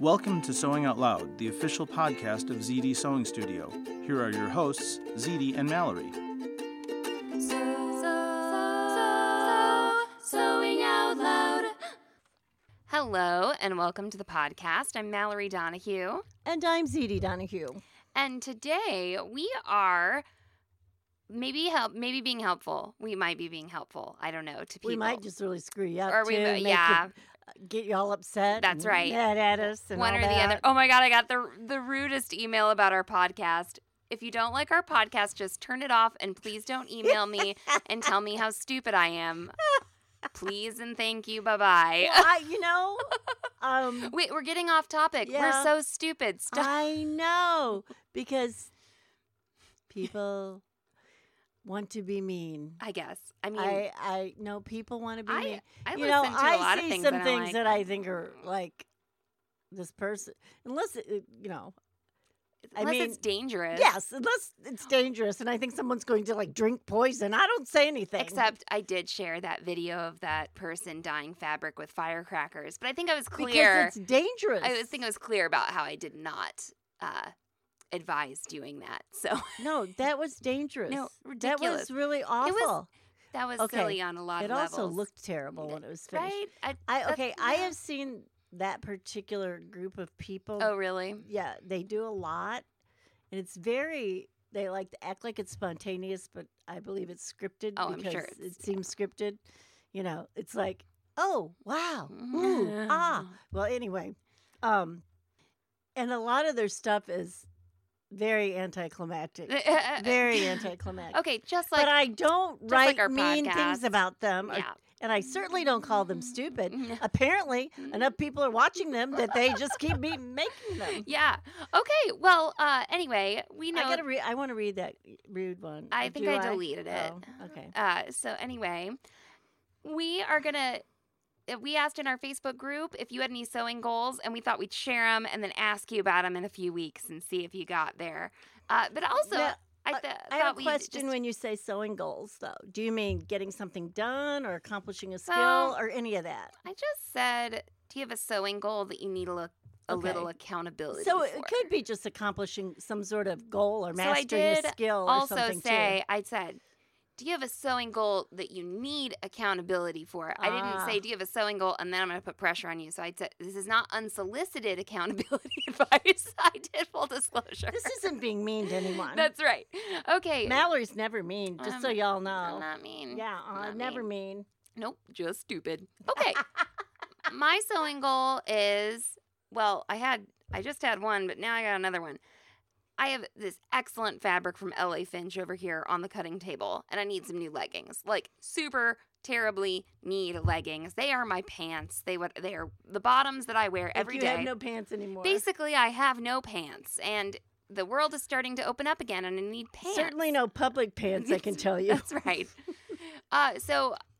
Welcome to Sewing Out Loud, the official podcast of ZD Sewing Studio. Here are your hosts, ZD and Mallory. Sewing Out Loud. Hello, and welcome to the podcast. I'm Mallory Donahue. And I'm ZD Donahue. And today we are... We might be being helpful. I don't know, to people. We might just really screw you up, or we, too, yeah, get you all upset. That's right. Mad at us. And one or the other. Oh my God! I got the rudest email about our podcast. If you don't like our podcast, just turn it off, and please don't email me and tell me how stupid I am. Please and thank you. Bye-bye. Well, Wait, we're getting off topic. Yeah, we're so stupid. Stop. I know, because people want to be mean. I guess. I mean, I know people want to be mean. I listen to a lot of things. I see some things that I think are like this person. Unless it's dangerous. Yes, unless it's dangerous. And I think someone's going to like drink poison. I don't say anything. Except I did share that video of that person dyeing fabric with firecrackers. But I think I was clear. Because it's dangerous. I think I was clear about how I did not advise doing that. So no, that was dangerous. No, ridiculous. That was really awful. That was silly on a lot of levels. It also looked terrible when it was finished. Right? I have seen that particular group of people. Oh, really? Yeah, they do a lot, and it's very. They like to act like it's spontaneous, but I believe it's scripted. Oh, because I'm sure it seems scripted. You know, it's like, oh wow, ooh, ah. Well, anyway, and a lot of their stuff is very anticlimactic. Okay, just like... But I don't write like mean podcast. Things about them. Yeah. And I certainly don't call them stupid. Apparently, enough people are watching them that they just keep making them. Yeah. Okay, well, anyway, we know... I want to read that rude one. I think I deleted it. Oh, okay. So anyway, we are going to... We asked in our Facebook group if you had any sewing goals, and we thought we'd share them and then ask you about them in a few weeks and see if you got there. But also, now, I have a question when you say sewing goals, though. Do you mean getting something done or accomplishing a skill or any of that? I just said, do you have a sewing goal that you need a little accountability for? So it could be just accomplishing some sort of goal or mastering a skill or something, too. Do you have a sewing goal that you need accountability for? I didn't say, do you have a sewing goal, and then I'm going to put pressure on you. So I said, this is not unsolicited accountability advice. I did full disclosure. This isn't being mean to anyone. That's right. Okay. Mallory's never mean, just so y'all know. I'm not mean. Yeah, never mean. Nope, just stupid. Okay. My sewing goal is, well, I just had one, but now I got another one. I have this excellent fabric from LA Finch over here on the cutting table, and I need some new leggings. Like, super terribly need leggings. They are my pants. They are the bottoms that I wear every day. You have no pants anymore. Basically, I have no pants, and the world is starting to open up again, and I need pants. Certainly no public pants, I can tell you. That's right.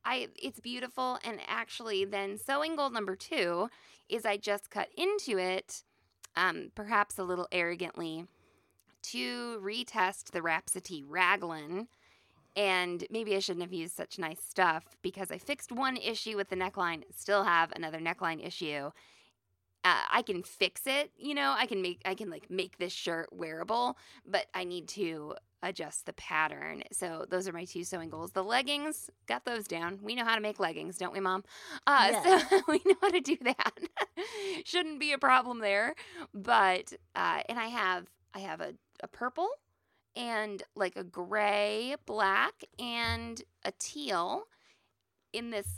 It's beautiful, and actually then sewing goal number 2 is I just cut into it, perhaps a little arrogantly, to retest the Rhapsody Raglan, and maybe I shouldn't have used such nice stuff because I fixed one issue with the neckline, still have another neckline issue. I can fix it, you know, I can make this shirt wearable, but I need to adjust the pattern. So those are my 2 sewing goals. The leggings, got those down. We know how to make leggings, don't we, Mom? Yes. So we know how to do that. Shouldn't be a problem there. But, and I have a purple and like a gray, black, and a teal in this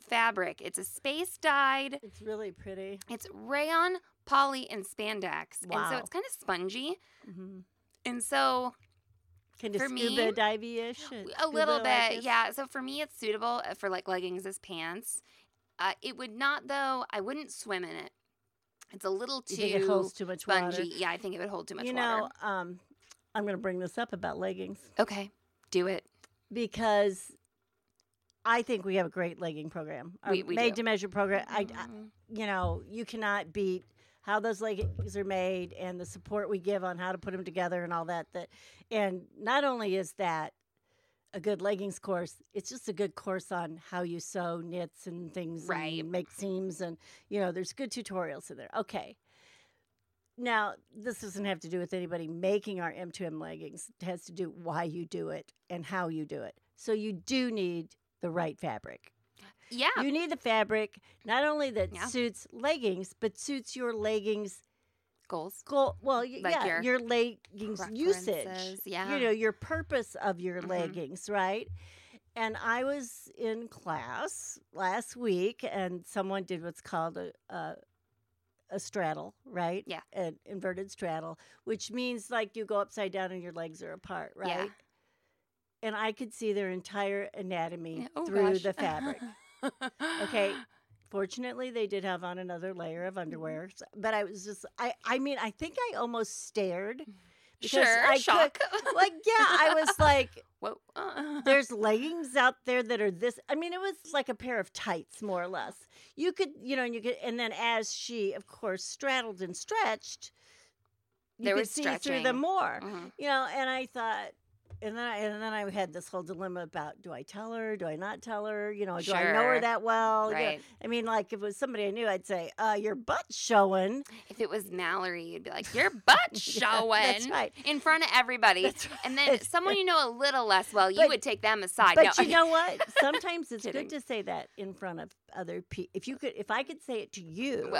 fabric. It's a space dyed. It's really pretty. It's rayon, poly, and spandex. Wow. And so it's kind of spongy. Mm-hmm. And so kind of scuba divey-ish. A little bit, yeah. So for me, it's suitable for like leggings as pants. It would not, though, I wouldn't swim in it. It's a little too spongy. You think it holds too much water? Yeah, I think it would hold too much water. You know, I'm going to bring this up about leggings. Okay, do it. Because I think we have a great legging program. We made-to-measure program. Mm-hmm. You cannot beat how those leggings are made and the support we give on how to put them together and all that. And not only is that a good leggings course. It's just a good course on how you sew knits and things, right? And make seams, and you know, there's good tutorials in there. Okay. Now, this doesn't have to do with anybody making our M2M leggings. It has to do why you do it and how you do it. So you do need the right fabric. Yeah. You need the fabric not only that suits leggings, but suits your leggings goals. Your leggings usage. Yeah. You know, your purpose of your leggings, right? And I was in class last week, and someone did what's called a straddle, right? Yeah. An inverted straddle, which means like you go upside down and your legs are apart, right? Yeah. And I could see their entire anatomy through the fabric. Okay. Fortunately, they did have on another layer of underwear. So, but I was just, I mean, I think I almost stared. Sure, shock. I was like, whoa. There's leggings out there that are this. I mean, it was like a pair of tights, more or less. You could, you know, and then as she, of course, straddled and stretched, you could see through them more. Mm-hmm. You know, and I thought, and then I had this whole dilemma about, do I tell her? Do I not tell her? You know, do I know her that well? Right. You know, I mean, like, if it was somebody I knew, I'd say, your butt's showing. If it was Mallory, you'd be like, your butt's showing. That's right. In front of everybody. Right. And then someone you know a little less well, you would take them aside. But you know what? Sometimes it's good to say that in front of other people. If I could say it to you,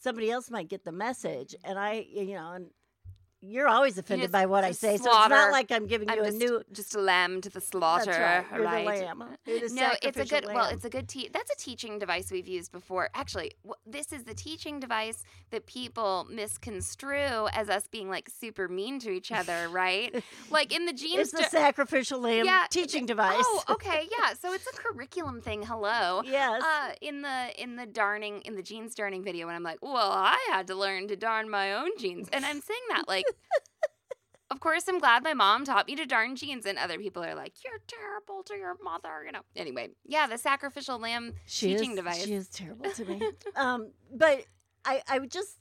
somebody else might get the message. And you're always offended by what I say, so it's not like I'm giving you just a lamb to the slaughter. That's right. You're right? The lamb. You're the sacrificial lamb. Well, it's a good. That's a teaching device we've used before. Actually, this is the teaching device that people misconstrue as us being like super mean to each other, right? Like in the jeans. It's the sacrificial lamb teaching device. Oh, okay, yeah. So it's a curriculum thing. Hello. Yes. In the jeans darning video, when I'm like, well, I had to learn to darn my own jeans, and I'm saying that like. Of course, I'm glad my mom taught me to darn jeans, and other people are like, you're terrible to your mother, you know. Anyway, yeah, the sacrificial lamb teaching device. She is terrible to me. But I would just,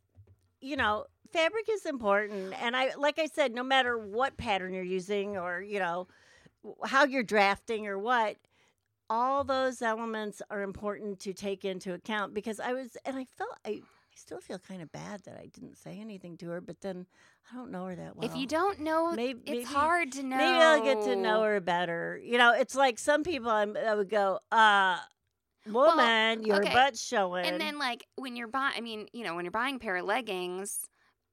you know, fabric is important. And I, like I said, no matter what pattern you're using or, you know, how you're drafting or what, all those elements are important to take into account because I still feel kind of bad that I didn't say anything to her, but then I don't know her that well. If you don't know, it's hard to know. Maybe I'll get to know her better. You know, it's like some people I would go, woman, your butt's showing. And then, like, when you're buying, I mean, you know, when you're buying a pair of leggings,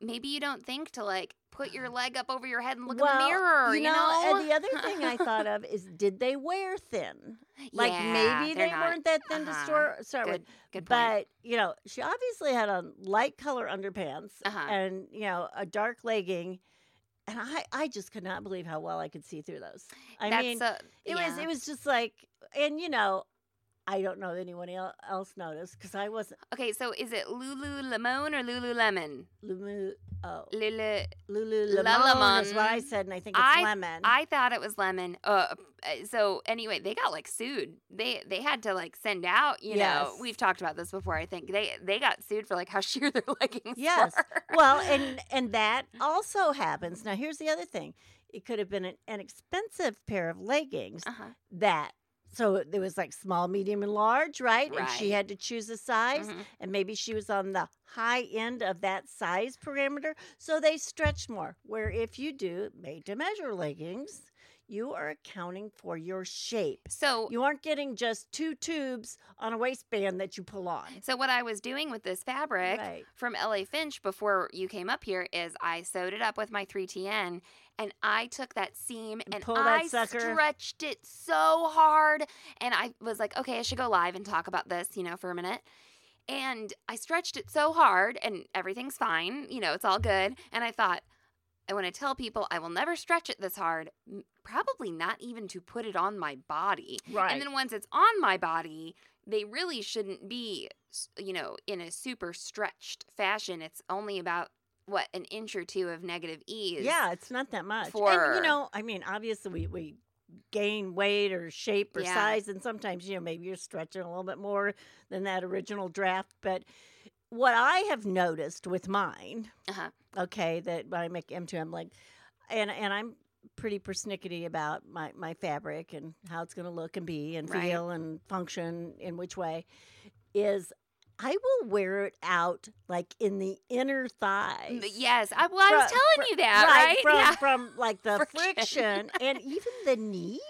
maybe you don't think to, like, put your leg up over your head and look in the mirror, you know? And the other thing I thought of is, did they wear thin? Like, maybe they weren't that thin to start with. Good point. But, you know, she obviously had on light color underpants and, you know, a dark legging. And I just could not believe how well I could see through those. It was just like, and, you know, I don't know if anyone else noticed because I wasn't. Okay, so is it Lululemon or Lululemon? Lululemon is what I said, and I think it's lemon. I thought it was lemon. So anyway, they got like sued. They had to like send out. You know, we've talked about this before. I think they got sued for like how sheer their leggings. Yes. Were. Well, and that also happens. Now here's the other thing. It could have been an expensive pair of leggings that. So there was like small, medium, and large, right? And she had to choose a size. Mm-hmm. And maybe she was on the high end of that size parameter. So they stretched more. Where if you do made-to-measure leggings, you are accounting for your shape. So you aren't getting just two tubes on a waistband that you pull on. So what I was doing with this fabric from LA Finch before you came up here is I sewed it up with my 3TN. And I took that seam and I stretched it so hard. And I was like, okay, I should go live and talk about this, you know, for a minute. And I stretched it so hard and everything's fine. You know, it's all good. And I thought, I want to tell people I will never stretch it this hard, probably not even to put it on my body. Right. And then once it's on my body, they really shouldn't be, you know, in a super stretched fashion. It's only about, what, an inch or two of negative ease. Yeah, it's not that much. And, you know, I mean, obviously we gain weight or shape or size, and sometimes, you know, maybe you're stretching a little bit more than that original draft. But what I have noticed with mine, that when I make M2M, like, and I'm pretty persnickety about my fabric and how it's going to look and be and feel and function in which way, is I will wear it out like in the inner thighh. Yes. I was telling you that, right? From like the friction and even the knees.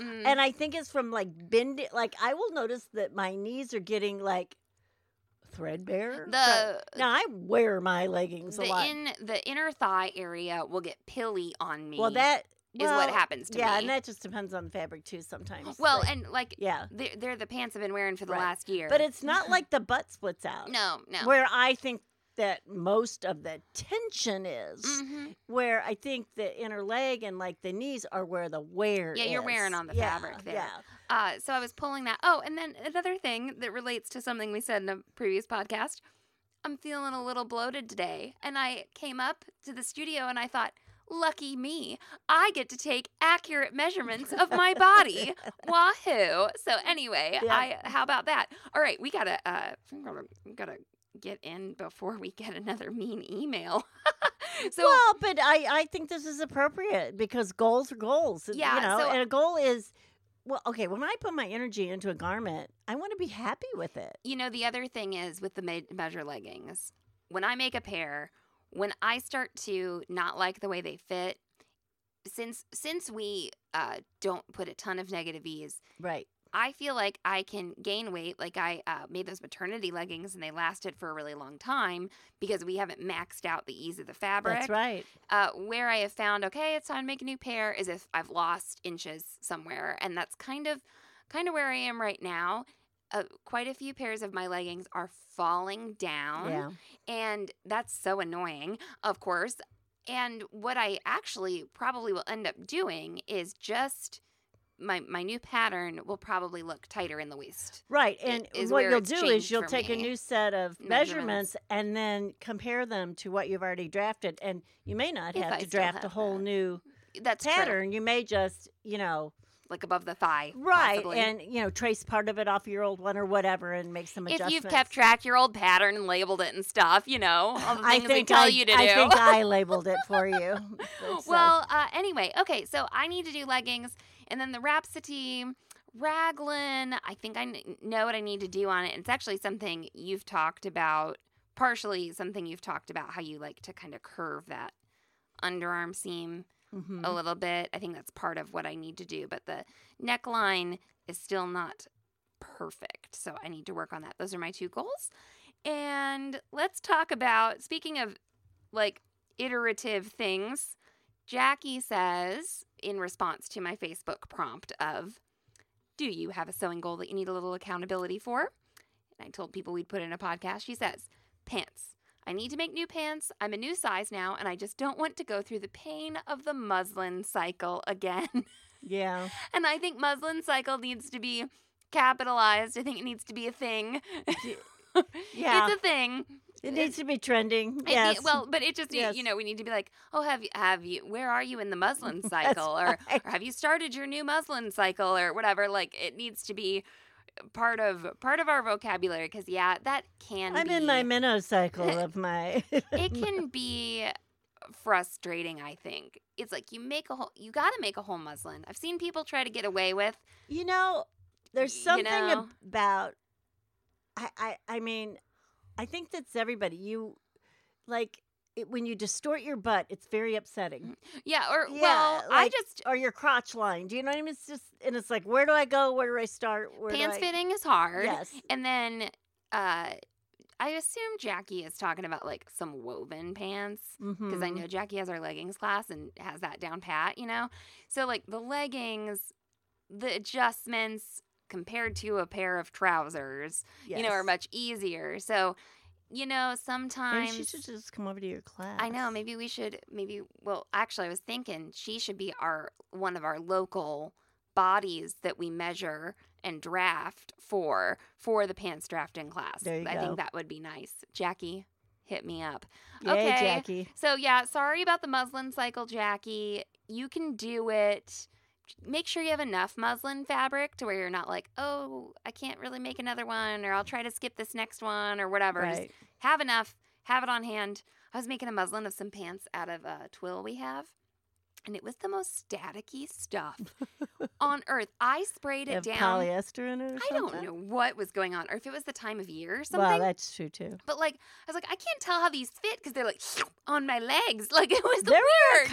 Mm. And I think it's from like bending. Like I will notice that my knees are getting like threadbare. Now I wear my leggings a lot. The inner thigh area will get pilly on me. Well, that is what happens to me. Yeah, and that just depends on the fabric too sometimes. Well, like, and like they're the pants I've been wearing for the last year. But it's not like the butt splits out. No. Where I think that most of the tension is, where I think the inner leg and like the knees are where the wear is. Yeah, you're wearing on the fabric there. Yeah. So I was pulling that. Oh, and then another thing that relates to something we said in a previous podcast, I'm feeling a little bloated today. And I came up to the studio and I thought, lucky me, I get to take accurate measurements of my body. Wahoo. So anyway, how about that? All right, we got to get in before we get another mean email. But I think this is appropriate because goals are goals. Yeah. You know, and a goal is, when I put my energy into a garment, I want to be happy with it. You know, the other thing is with the measure leggings, when I make a pair, when I start to not like the way they fit, since we don't put a ton of negative ease. Right. I feel like I can gain weight. Like I made those maternity leggings and they lasted for a really long time because we haven't maxed out the ease of the fabric. That's right. Where I have found, it's time to make a new pair is if I've lost inches somewhere. And that's kind of where I am right now. Quite a few pairs of my leggings are falling down. Yeah. And that's so annoying, of course. And what I actually probably will end up doing is just – My new pattern will probably look tighter in the waist. Right. And what you'll do is you'll take a new set of measurements and then compare them to what you've already drafted. And you may not have to draft a whole new pattern. You may just, like above the thigh. Right. Possibly. And, trace part of it off your old one or whatever and make some adjustments. If you've kept track of your old pattern and labeled it and stuff, all the things they tell you to do. I think I labeled it for you. Well, anyway, so I need to do leggings. And then the Rhapsody Raglan, I think I know what I need to do on it. And it's actually something you've talked about, partially something you've talked about, how you like to kind of curve that underarm seam a little bit. I think that's part of what I need to do. But the neckline is still not perfect, so I need to work on that. Those are my two goals. And let's talk about, speaking of, like, iterative things, Jackie says, in response to my Facebook prompt of, do you have a sewing goal that you need a little accountability for? And I told people we'd put in a podcast. She says, pants. I need to make new pants. I'm a new size now, and I just don't want to go through the pain of the muslin cycle again. Yeah. And I think muslin cycle needs to be capitalized. I think it needs to be a thing. Yeah. It's a thing. It needs to be trending. Yes. But it just, we need to be like, oh, have you, where are you in the muslin cycle? Or have you started your new muslin cycle or whatever? Like, it needs to be part of our vocabulary because, that can I'm in my minnow cycle of my. It can be frustrating, I think. It's like you got to make a whole muslin. I've seen people try to get away with. There's something about, I mean, I think that's everybody. You, like, it, when you distort your butt, it's very upsetting. Yeah, or your crotch line. Do you know what I mean? It's just, and it's like, where do I go? Where do I start? Pants fitting is hard. Yes. And then I assume Jackie is talking about, like, some woven pants. Because I know Jackie has our leggings class and has that down pat, So, like, the leggings, the adjustments compared to a pair of trousers, are much easier. So, sometimes maybe she should just come over to your class. I know. Maybe we should. Maybe. Well, actually, I was thinking she should be one of our local bodies that we measure and draft for the pants drafting class. There you go. I think that would be nice, Jackie. Hit me up. Yay, okay, Jackie. So sorry about the muslin cycle, Jackie. You can do it. Make sure you have enough muslin fabric to where you're not like, oh, I can't really make another one, or I'll try to skip this next one, or whatever. Right. Just have enough, have it on hand. I was making a muslin of some pants out of a twill we have, And it was the most staticky stuff on earth. I sprayed it down. Polyester in it or something? I don't know what was going on, or if it was the time of year or something. Well, that's true, too. But, like, I was like, I can't tell how these fit because they're, like, on my legs. Like, it was there weird. There were a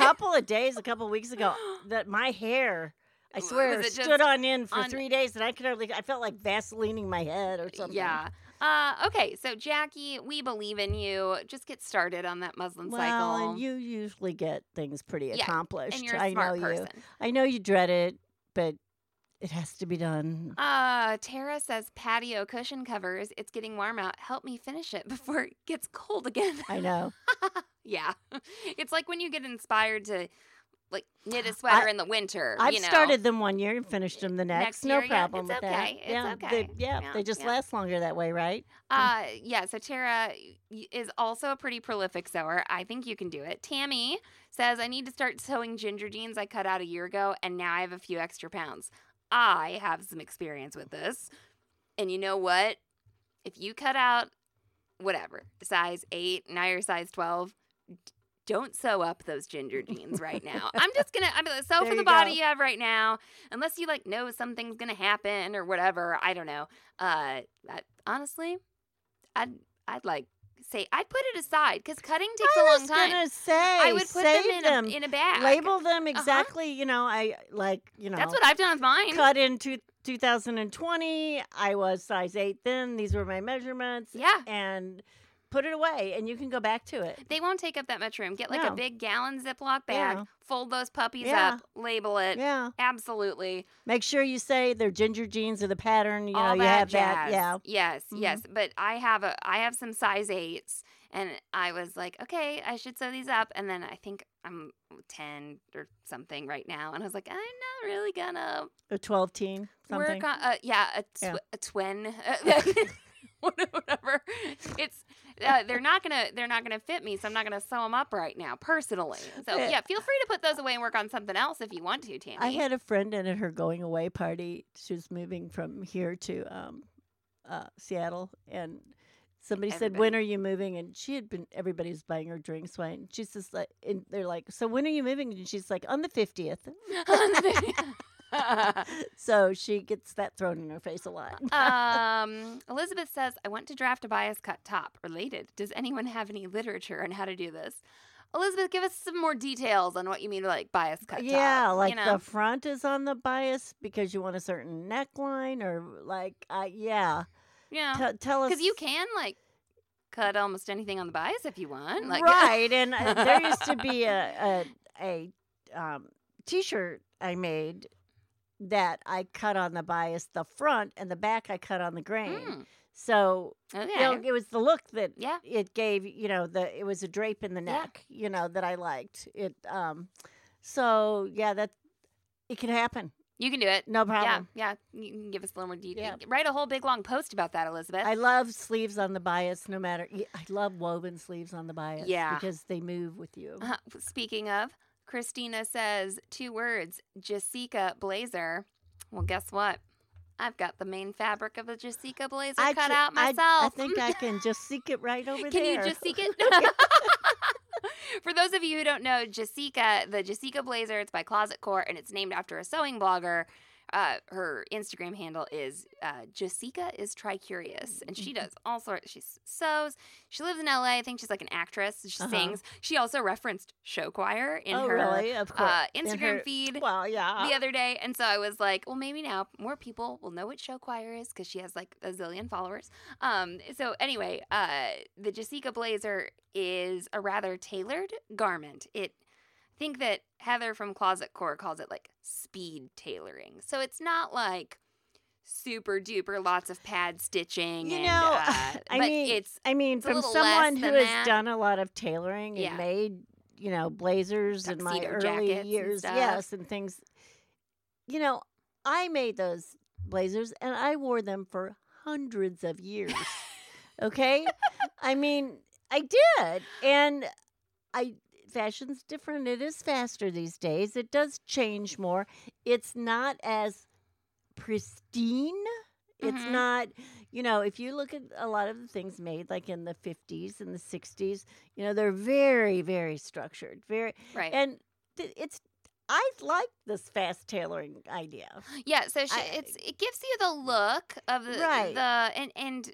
couple weeks ago, that my hair, I swear, stood on end for 3 days, and I could hardly, I felt like Vaselining my head or something. Yeah. Okay, so Jackie, we believe in you. Just get started on that muslin cycle. Well, and you usually get things pretty accomplished. And you're a smart person. I know you dread it, but it has to be done. Tara says patio cushion covers. It's getting warm out. Help me finish it before it gets cold again. I know. Yeah. It's like when you get inspired to like knit a sweater in the winter. I've started them one year and finished them the next. No problem with that. It's okay. They just last longer that way, right? So Tara is also a pretty prolific sewer. I think you can do it. Tammy says, I need to start sewing ginger jeans I cut out a year ago, and now I have a few extra pounds. I have some experience with this. And you know what? If you cut out whatever, size 8, now you're size 12, don't sew up those ginger jeans right now. I'm going to sew for the body you have right now. Unless you, like, know something's going to happen or whatever. I don't know. Honestly, I'd like say I'd put it aside because cutting takes a long time. I was going to say, I would put them in a bag. Label them exactly, That's what I've done with mine. Cut in 2020. I was size 8 then. These were my measurements. Yeah. And put it away, and you can go back to it. They won't take up that much room. Get a big gallon Ziploc bag, fold those puppies up, label it. Yeah. Absolutely. Make sure you say they're ginger jeans or the pattern. You all know, you have jazz. That. Yeah. Yes, mm-hmm. Yes. But I have some size 8s, and I was like, okay, I should sew these up. And then I think I'm 10 or something right now, and I was like, I'm not really gonna. A 12 teen something. A twin. Whatever. It's they're not gonna fit me, so I'm not gonna sew them up right now personally. So yeah, feel free to put those away and work on something else if you want to, Tammy. I had a friend, and at her going away party, she was moving from here to Seattle, and somebody said, "When are you moving?" And she had been. Everybody was buying her drinks, wine. And she's just like, and they're like, "So when are you moving?" And she's like, "On the 50th." So she gets that thrown in her face a lot. Elizabeth says, I want to draft a bias cut top. Related, does anyone have any literature on how to do this? Elizabeth, give us some more details on what you mean, like bias cut top. Yeah, the front is on the bias because you want a certain neckline or yeah. Tell us. Because you can cut almost anything on the bias if you want. Right, and there used to be a T-shirt I made that I cut on the bias, the front, and the back I cut on the grain. So it was the look that it gave, it was a drape in the neck, that I liked. It that it can happen. You can do it. No problem. Yeah. You can give us a little more detail. Yeah. Write a whole big long post about that, Elizabeth. I love sleeves on the bias I love woven sleeves on the bias because they move with you. Speaking of, Christina says 2 words, Jessica blazer. Well, guess what? I've got the main fabric of the Jessica blazer cut out myself. I think I can just seek it right over there. Can you just seek it? For those of you who don't know, Jessica, the Jessica blazer, it's by Closet Core, and it's named after a sewing blogger. Her Instagram handle is Jessica is TriCurious, and she does all sorts. She sews. She lives in LA. I think she's an actress. She sings. She also referenced show choir in her really? Of course. Instagram feed. Well, yeah. The other day, and so I was like, well, maybe now more people will know what show choir is because she has a zillion followers. So anyway, the Jessica blazer is a rather tailored garment. I think that Heather from Closet Core calls it speed tailoring. So it's not super duper lots of pad stitching. It's from someone who has done a lot of tailoring and made blazers in my early years, and and things. I made those blazers and I wore them for hundreds of years. Okay, I did, and I. Fashion's different. It is faster these days. It does change more. It's not as pristine. Mm-hmm. It's not, if you look at a lot of the things made in the 50s and the 60s, they're very, very structured. Very right. And it's I like this fast tailoring idea. Yeah, so it gives you the look of the, right. and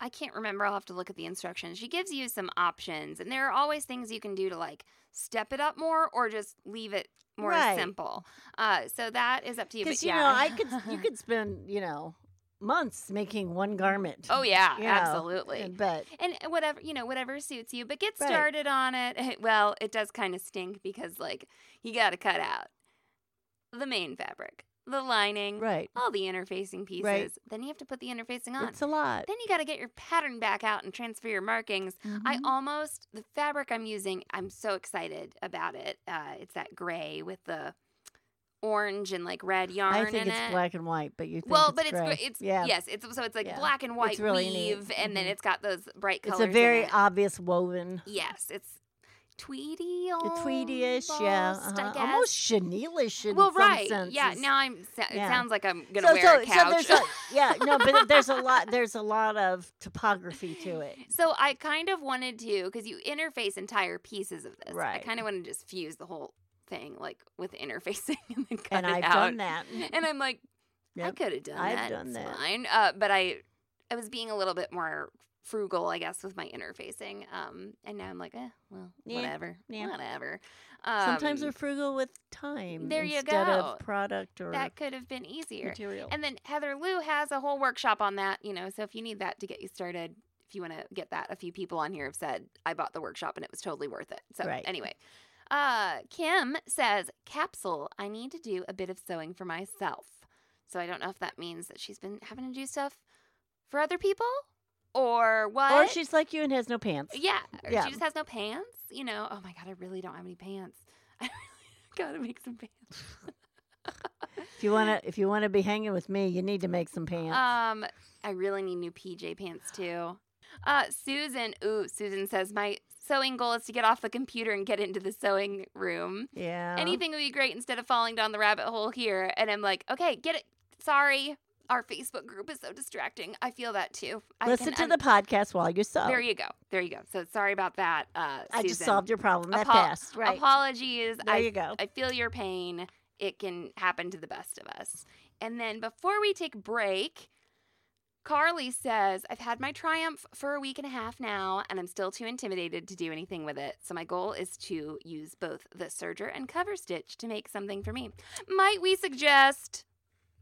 I can't remember. I'll have to look at the instructions. She gives you some options, and there are always things you can do to like step it up more or just leave it more right. simple. So that is up to you. Because you could spend months making one garment. Oh yeah, absolutely. And whatever suits you, but get started on it. Well, it does kind of stink because you got to cut out the main fabric, the lining, all the interfacing pieces. Right. Then you have to put the interfacing on. It's a lot. Then you got to get your pattern back out and transfer your markings. Mm-hmm. The fabric I'm using, I'm so excited about it. It's that gray with the orange and red yarn. I think it's black and white, but you think it's black and white really weave, neat. And then it's got those bright colors. It's a very obvious woven. Yes, it's tweedy, tweedy-ish, almost chenille-ish in some sense. Yeah, now it sounds like I'm gonna wear a couch. So but there's a lot of topography to it. So I kind of wanted to, because you interface entire pieces of this. Right. I kind of want to just fuse the whole thing, with interfacing and then cut it out. And I've done that. And I'm like, yep, I could have done that. I've done that. Fine. But I was being a little bit more frugal, I guess, with my interfacing. And now I'm like, whatever. Yeah. Whatever. Sometimes we're frugal with time instead of product or that could have been easier. Material. And then Heather Lou has a whole workshop on that, so if you need that to get you started, if you want to get that, a few people on here have said, I bought the workshop and it was totally worth it. So anyway. Kim says, capsule, I need to do a bit of sewing for myself. So I don't know if that means that she's been having to do stuff for other people or what. Or she's like you and has no pants. Yeah. Or she just has no pants. Oh my God, I really don't have any pants. I really got to make some pants. If you want to be hanging with me, you need to make some pants. I really need new PJ pants too. Susan says, my sewing goal is to get off the computer and get into the sewing room. Yeah. Anything would be great instead of falling down the rabbit hole here. And I'm like, okay, get it. Sorry. Our Facebook group is so distracting. I feel that too. Listen to the podcast while you sew. There you go. So sorry about that, Susan. I just solved your problem that fast. Right. Apologies. There you go. I feel your pain. It can happen to the best of us. And then before we take break, Carly says, I've had my Triumph for a week and a half now, and I'm still too intimidated to do anything with it. So my goal is to use both the serger and cover stitch to make something for me. Might we suggest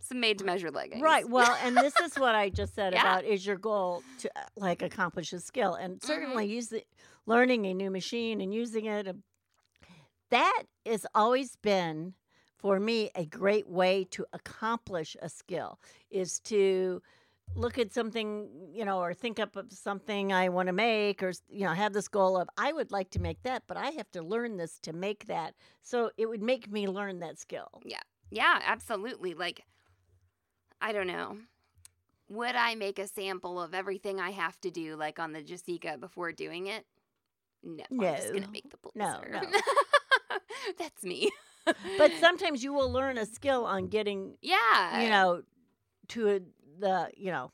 some made-to-measure leggings? Right. Well, and this is what I just said about is your goal to, accomplish a skill. And certainly learning a new machine and using it. That has always been, for me, a great way to accomplish a skill is to look at something, or think up of something I want to make or, have this goal of, I would like to make that, but I have to learn this to make that. So it would make me learn that skill. Yeah. Yeah, absolutely. I don't know. Would I make a sample of everything I have to do, on the Jessica before doing it? No. I'm just going to make the blazer. No. That's me. But sometimes you will learn a skill on getting, to a, the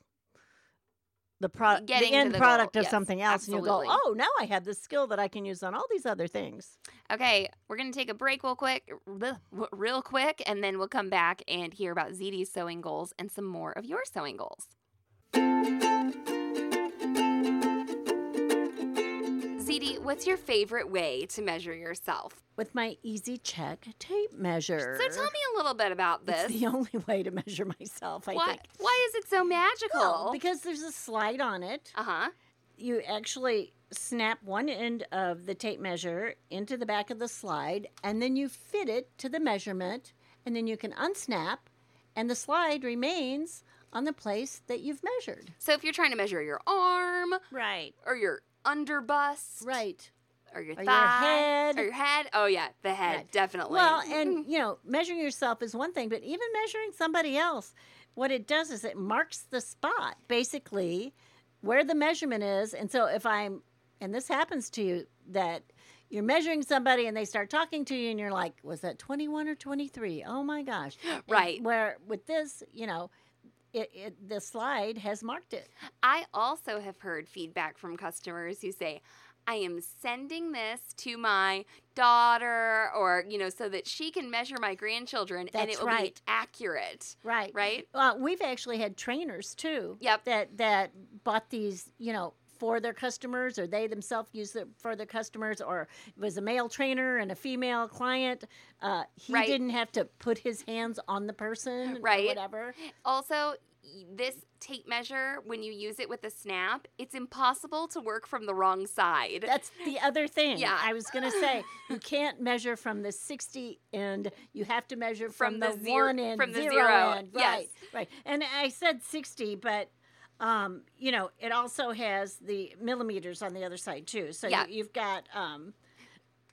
end product of something else, absolutely. And you go, now I have this skill that I can use on all these other things. Okay, we're going to take a break real quick, and then we'll come back and hear about ZD's sewing goals and some more of your sewing goals. ZD, what's your favorite way to measure yourself? With my Easy Check tape measure. So tell me a little bit about this. It's the only way to measure myself, I think. Why is it so magical? Well, because there's a slide on it. Uh-huh. You actually snap one end of the tape measure into the back of the slide, and then you fit it to the measurement, and then you can unsnap, and the slide remains on the place that you've measured. So if you're trying to measure your arm. Right. Or your under bust. Right. Or your thigh. Or your head. Oh, yeah, the head, definitely. Well, and, measuring yourself is one thing, but even measuring somebody else, what it does is it marks the spot, basically, where the measurement is. And so if and this happens to you, that you're measuring somebody and they start talking to you and you're like, was that 21 or 23? Oh, my gosh. Right. And where with this, the slide has marked it. I also have heard feedback from customers who say, I am sending this to my daughter or, you know, so that she can measure my grandchildren and it will be accurate. Right. Right? We've actually had trainers, too, that bought these, you know, for their customers, or they themselves used it for their customers, or it was a male trainer and a female client. He didn't have to put his hands on the person or whatever. Also, this tape measure, when you use it with a snap, it's impossible to work from the wrong side. That's the other thing. Yeah. I was going to say, you can't measure from the 60 end. You have to measure from the 1 end, from the 0 end. Yes. Right. And I said 60, but... you know, it also has the millimeters on the other side, too. So you've got...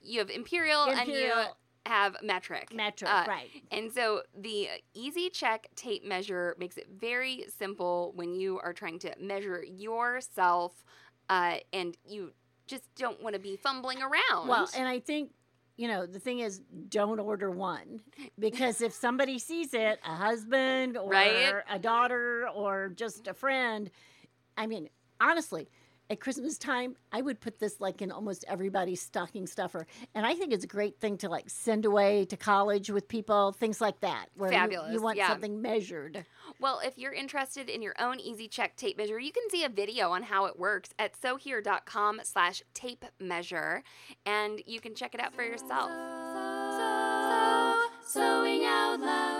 you have imperial and you have metric. Right. And so the Easy Check tape measure makes it very simple when you are trying to measure yourself and you just don't want to be fumbling around. Well, and I think... You know, the thing is, don't order one, because if somebody sees it, a husband or a daughter or just a friend, I mean, honestly, at Christmas time, I would put this like in almost everybody's stocking stuffer. And I think it's a great thing to like send away to college with people, things like that. Where fabulous. You want something measured. Well, if you're interested in your own Easy Check tape measure, you can see a video on how it works at sewhere.com/tape measure, and you can check it out for yourself. Sewing out loud.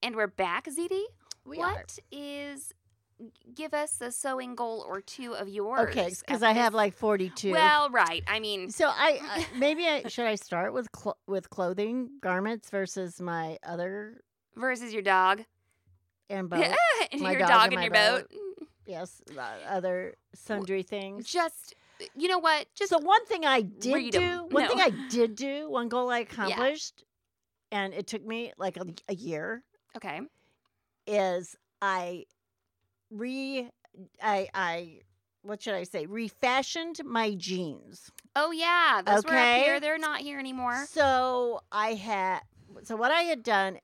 And we're back, ZD. Give us a sewing goal or two of yours. Okay, because I have like 42. Well, right. I mean. So I should I start with clothing, garments versus my other. Versus your dog. And boat. And my your dog and your boat. Yes, other sundry things. Just, you know what? Just so one thing I did do, one goal I accomplished, and it took me like a year. Okay. I refashioned my jeans. Oh yeah, those were up here. They're not here anymore. So what I had done,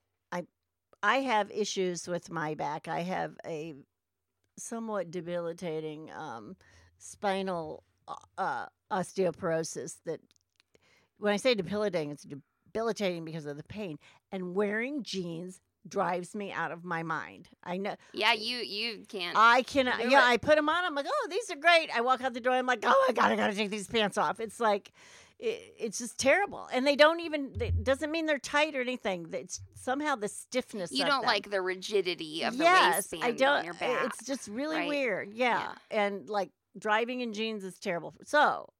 I have issues with my back. I have a somewhat debilitating spinal osteoporosis that, when I say debilitating, it's debilitating because of the pain, and wearing jeans drives me out of my mind. I know. Yeah, you can't. I cannot. Yeah, I put them on. I'm like, oh, these are great. I walk out the door. I'm like, oh my God, I gotta take these pants off. It's like, it's just terrible. And they don't even. It doesn't mean they're tight or anything. It's somehow the stiffness. You don't like the rigidity of the waistband. I don't. On your back. It's just really weird. Yeah, and like driving in jeans is terrible. So,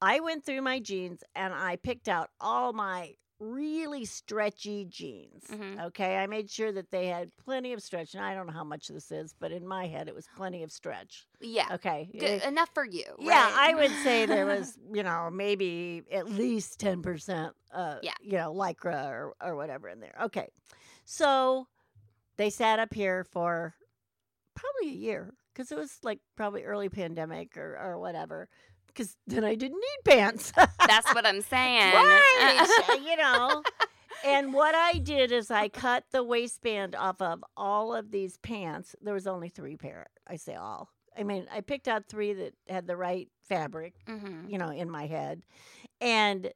I went through my jeans and I picked out all my really stretchy jeans. Mm-hmm. Okay, I made sure that they had plenty of stretch, and I don't know how much this is, but in my head it was plenty of stretch. Yeah. Okay. Good, enough for you. Yeah, right? I would say there was, you know, maybe at least 10% lycra or whatever in there. Okay. So They sat up here for probably a year because it was like probably early pandemic or whatever. Because then I didn't need pants. That's what I'm saying. Right. You know. And what I did is I cut the waistband off of all of these pants. There was only 3 pair. I say all. I mean, I picked out 3 that had the right fabric, mm-hmm. you know, in my head. And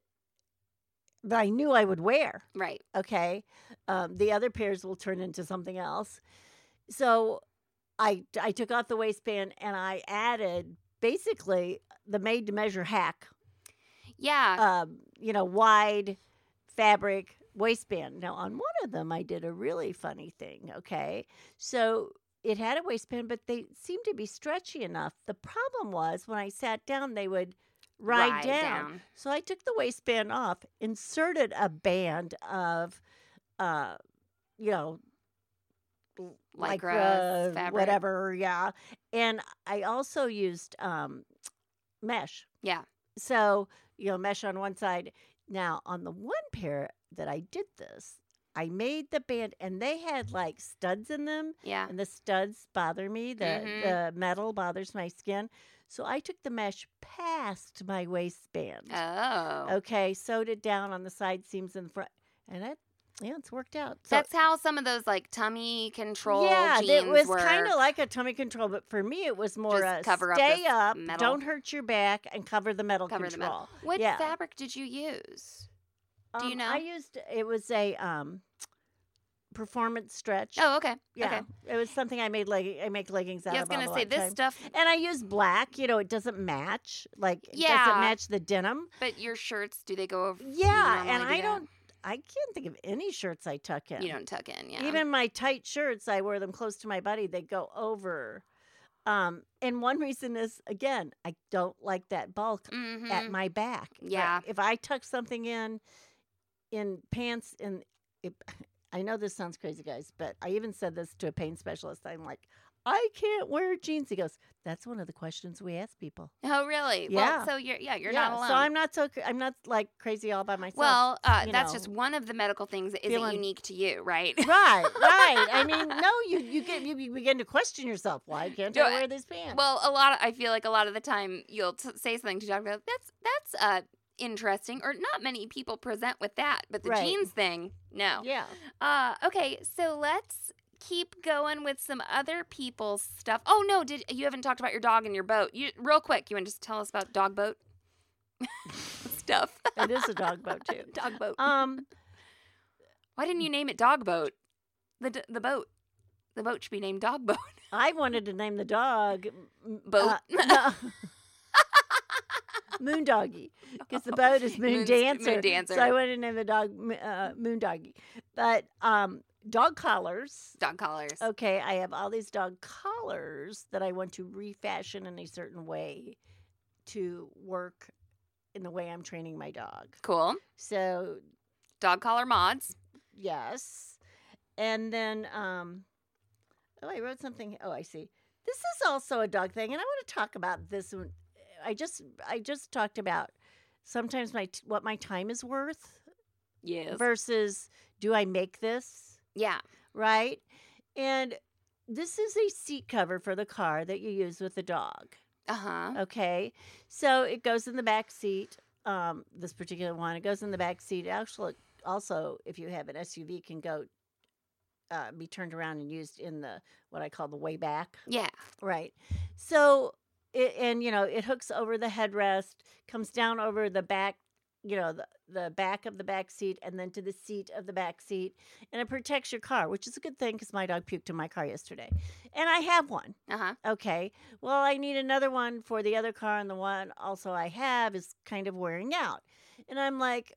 but I knew I would wear. Right. Okay. The other pairs will turn into something else. So I took off the waistband and I added basically the made-to-measure hack. Yeah. You know, wide fabric waistband. Now, on one of them, I did a really funny thing, okay? So it had a waistband, but they seemed to be stretchy enough. The problem was when I sat down, they would ride down. So I took the waistband off, inserted a band of, you know, lycra fabric. Whatever, yeah. And I also used mesh. Yeah. So, you know, mesh on one side. Now, on the one pair that I did this, I made the band, and they had, like, studs in them. Yeah. And the studs bother me. The metal bothers my skin. So I took the mesh past my waistband. Oh. Okay, sewed it down on the side seams in the front. And that, yeah, it's worked out. So, that's how some of those, like, tummy control jeans were. Yeah, it was kind of like a tummy control, but for me it was more just a stay up, don't hurt your back, and cover the metal control. What fabric did you use? Do you know? I used, it was a performance stretch. Oh, okay. Yeah. Okay. It was something I made, like, I make leggings out of. I was going to say, this stuff. And I use black. You know, it doesn't match. Like, it doesn't match the denim. But your shirts, do they go over? Yeah, and I can't think of any shirts I tuck in. You don't tuck in, yeah. Even my tight shirts, I wear them close to my body. They go over. And one reason is, again, I don't like that bulk at my back. Yeah. Like, if I tuck something in pants, and I know this sounds crazy, guys, but I even said this to a pain specialist. I'm like, I can't wear jeans. He goes, that's one of the questions we ask people. Oh, really? Yeah. Well, so you're not alone. So I'm not like crazy all by myself. Well, that's just one of the medical things that isn't unique to you, right? Right, right. I mean, no, you begin to question yourself. Why can't I wear these pants? Well, I feel like a lot of the time you'll say something to Dr. That's interesting, or not many people present with that, but the jeans thing, no. Yeah. Okay, so let's keep going with some other people's stuff. Oh no, you haven't talked about your dog and your boat. Real quick, you want to just tell us about dog boat stuff? It is a dog boat too. Dog boat. Why didn't you name it dog boat? The boat. The boat should be named dog boat. I wanted to name the dog boat. Moondoggy, because the boat is Moon Dancer. So I wanted to name the dog Moondoggy. But dog collars. Dog collars. Okay, I have all these dog collars that I want to refashion in a certain way to work in the way I'm training my dog. Cool. So dog collar mods. Yes. And then, I wrote something. Oh, I see. This is also a dog thing, and I want to talk about this one. I just talked about sometimes what my time is worth. Yes. Versus do I make this? Yeah. Right? And this is a seat cover for the car that you use with the dog. Uh-huh. Okay. So it goes in the back seat. This particular one, it goes in the back seat. Actually, also, if you have an SUV, can go be turned around and used in the what I call the way back. Yeah. Right. So it hooks over the headrest, comes down over the back, you know, the back of the back seat, and then to the seat of the back seat. And it protects your car, which is a good thing because my dog puked in my car yesterday. And I have one. Uh-huh. Okay. Well, I need another one for the other car, and the one also I have is kind of wearing out. And I'm like,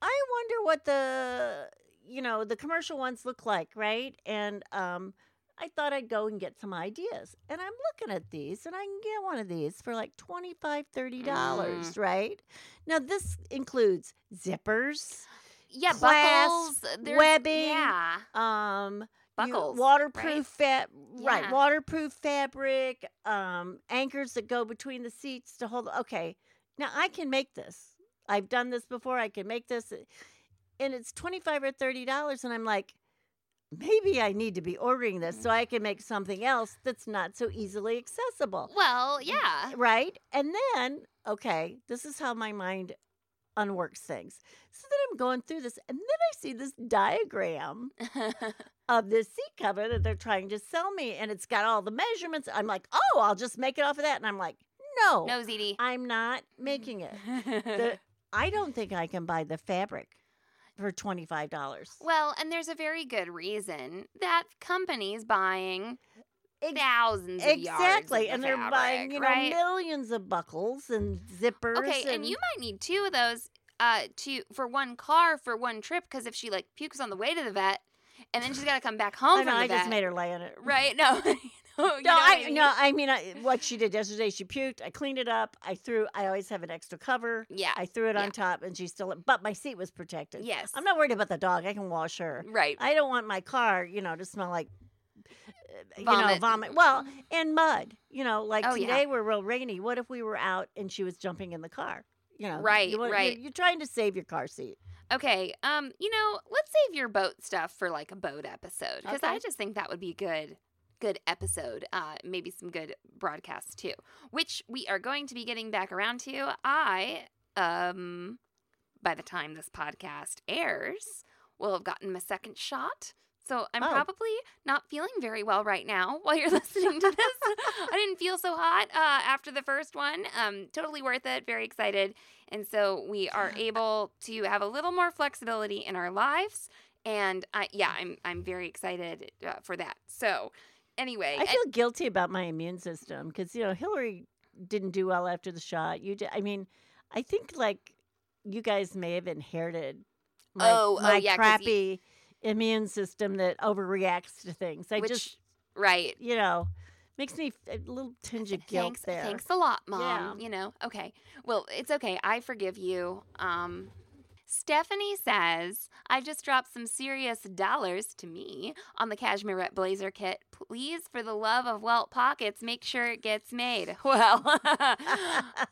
I wonder what the commercial ones look like, right? And I thought I'd go and get some ideas. And I'm looking at these, and I can get one of these for like $25, $30, right? Now, this includes zippers, clasp, buckles, webbing, buckles, waterproof, right? Waterproof fabric, anchors that go between the seats to hold. Okay, now I can make this. I've done this before. I can make this. And it's $25 or $30, and I'm like, maybe I need to be ordering this so I can make something else that's not so easily accessible. Well, yeah. Right? And then, okay, this is how my mind unworks things. So then I'm going through this, and then I see this diagram of this seat cover that they're trying to sell me, and it's got all the measurements. I'm like, oh, I'll just make it off of that. And I'm like, no. No, ZD. I'm not making it. I don't think I can buy the fabric for $25. Well, and there's a very good reason that companies buying thousands of yards. Exactly. And they're buying, right? Millions of buckles and zippers. Okay, and you might need two of those for one car for one trip, because if she like pukes on the way to the vet and then she's got to come back home from the vet. I just made her lay on it. Right? No. I mean, what she did yesterday, she puked. I cleaned it up. I always have an extra cover. Yeah. I threw it on top, and she still, but my seat was protected. Yes. I'm not worried about the dog. I can wash her. Right. I don't want my car, to smell like, vomit. Well, and mud. Today we're real rainy. What if we were out and she was jumping in the car? Right, right. You're trying to save your car seat. Okay, let's save your boat stuff for like a boat episode, because I just think that would be good episode, maybe some good broadcasts too, which we are going to be getting back around to. I by the time this podcast airs, will have gotten my second shot. So I'm probably not feeling very well right now while you're listening to this. I didn't feel so hot after the first one. Totally worth it. Very excited. And so we are able to have a little more flexibility in our lives. And I'm very excited for that. So anyway. I feel guilty about my immune system because, Hillary didn't do well after the shot. You did. I mean, I think you guys may have inherited my crappy immune system that overreacts to things. Makes me a little tinge of guilt there. Thanks a lot, Mom. Yeah. Okay. Well, it's okay. I forgive you. Stephanie says, I just dropped some serious dollars to me on the Cashmerette blazer kit. Please, for the love of welt pockets, make sure it gets made. Well,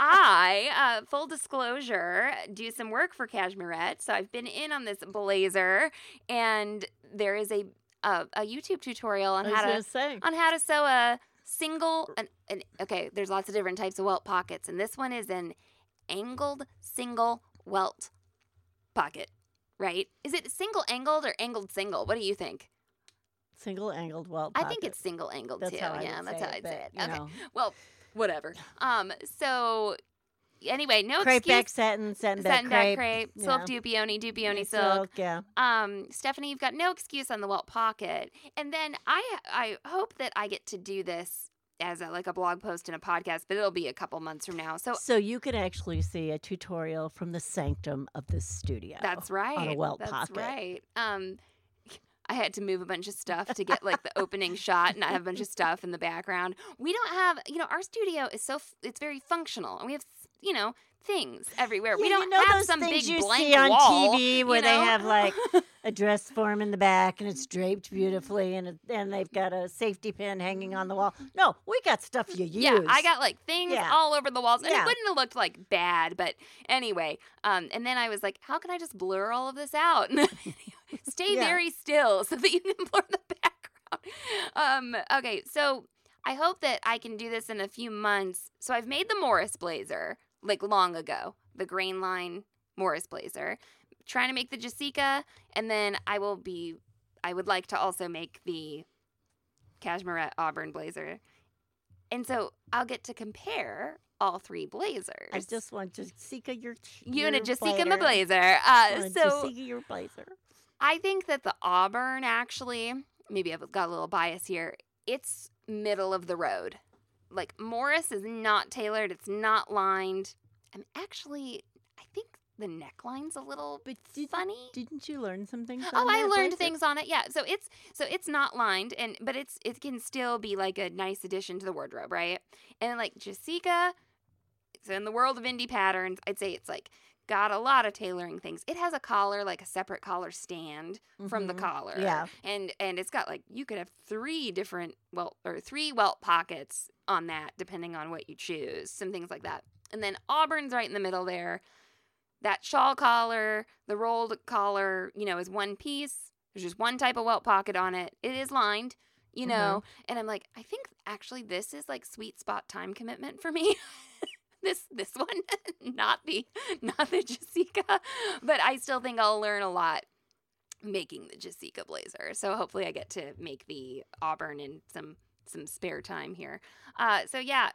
I, full disclosure, do some work for Cashmerette. So I've been in on this blazer, and there is a YouTube tutorial on how to sew a single. Okay, there's lots of different types of welt pockets, and this one is an angled single welt pocket, right? Is it single angled or angled single? What do you think? Single angled welt pocket. I think it's single angled too. That's how I'd say it. Okay. Well, whatever. So anyway, no crepe excuse. Crepe back satin back crepe. Silk dupioni silk. Yeah. Stephanie, you've got no excuse on the welt pocket. And then I hope that I get to do this as a blog post and a podcast, but it'll be a couple months from now. So you can actually see a tutorial from the sanctum of this studio. That's right. On a welt pocket. That's right. I had to move a bunch of stuff to get the opening shot, and I have a bunch of stuff in the background. We don't have, our studio is it's very functional, and we have, things everywhere. Yeah, we don't have some big blank wall. You see on TV where they have a dress form in the back, and it's draped beautifully, and they've got a safety pin hanging on the wall. No, we got stuff you use. Yeah, I got things all over the walls, and it wouldn't have looked bad, but anyway. And then I was like, how can I just blur all of this out? Stay very still so that you can blur the background. Okay, so I hope that I can do this in a few months. So I've made the Morris blazer. Long ago, the Grainline Morris blazer. Trying to make the Jessica, and then I would like to also make the Cashmerette Auburn blazer. And so I'll get to compare all three blazers. I just want Jessica, you and a Jessica, my blazer. Jessica, your blazer. I think that the Auburn, actually, maybe I've got a little bias here, it's middle of the road. Morris is not tailored. It's not lined. And actually, I think the neckline's a little funny. Didn't you learn some things on it? Oh, I learned things on it, yeah. So it's not lined, but it can still be a nice addition to the wardrobe, right? And Jessica, so in the world of indie patterns, I'd say it's got a lot of tailoring things. It has a collar, a separate collar stand from the collar. Yeah. And it's got you could have three welt pockets on that, depending on what you choose. Some things like that. And then Auburn's right in the middle there. That shawl collar, the rolled collar, is one piece. There's just one type of welt pocket on it. It is lined, you know. Mm-hmm. And I'm like, I think actually this is like sweet spot time commitment for me. This one, not the Jessica, but I still think I'll learn a lot making the Jessica blazer. So hopefully I get to make the Auburn in some spare time here. So yeah,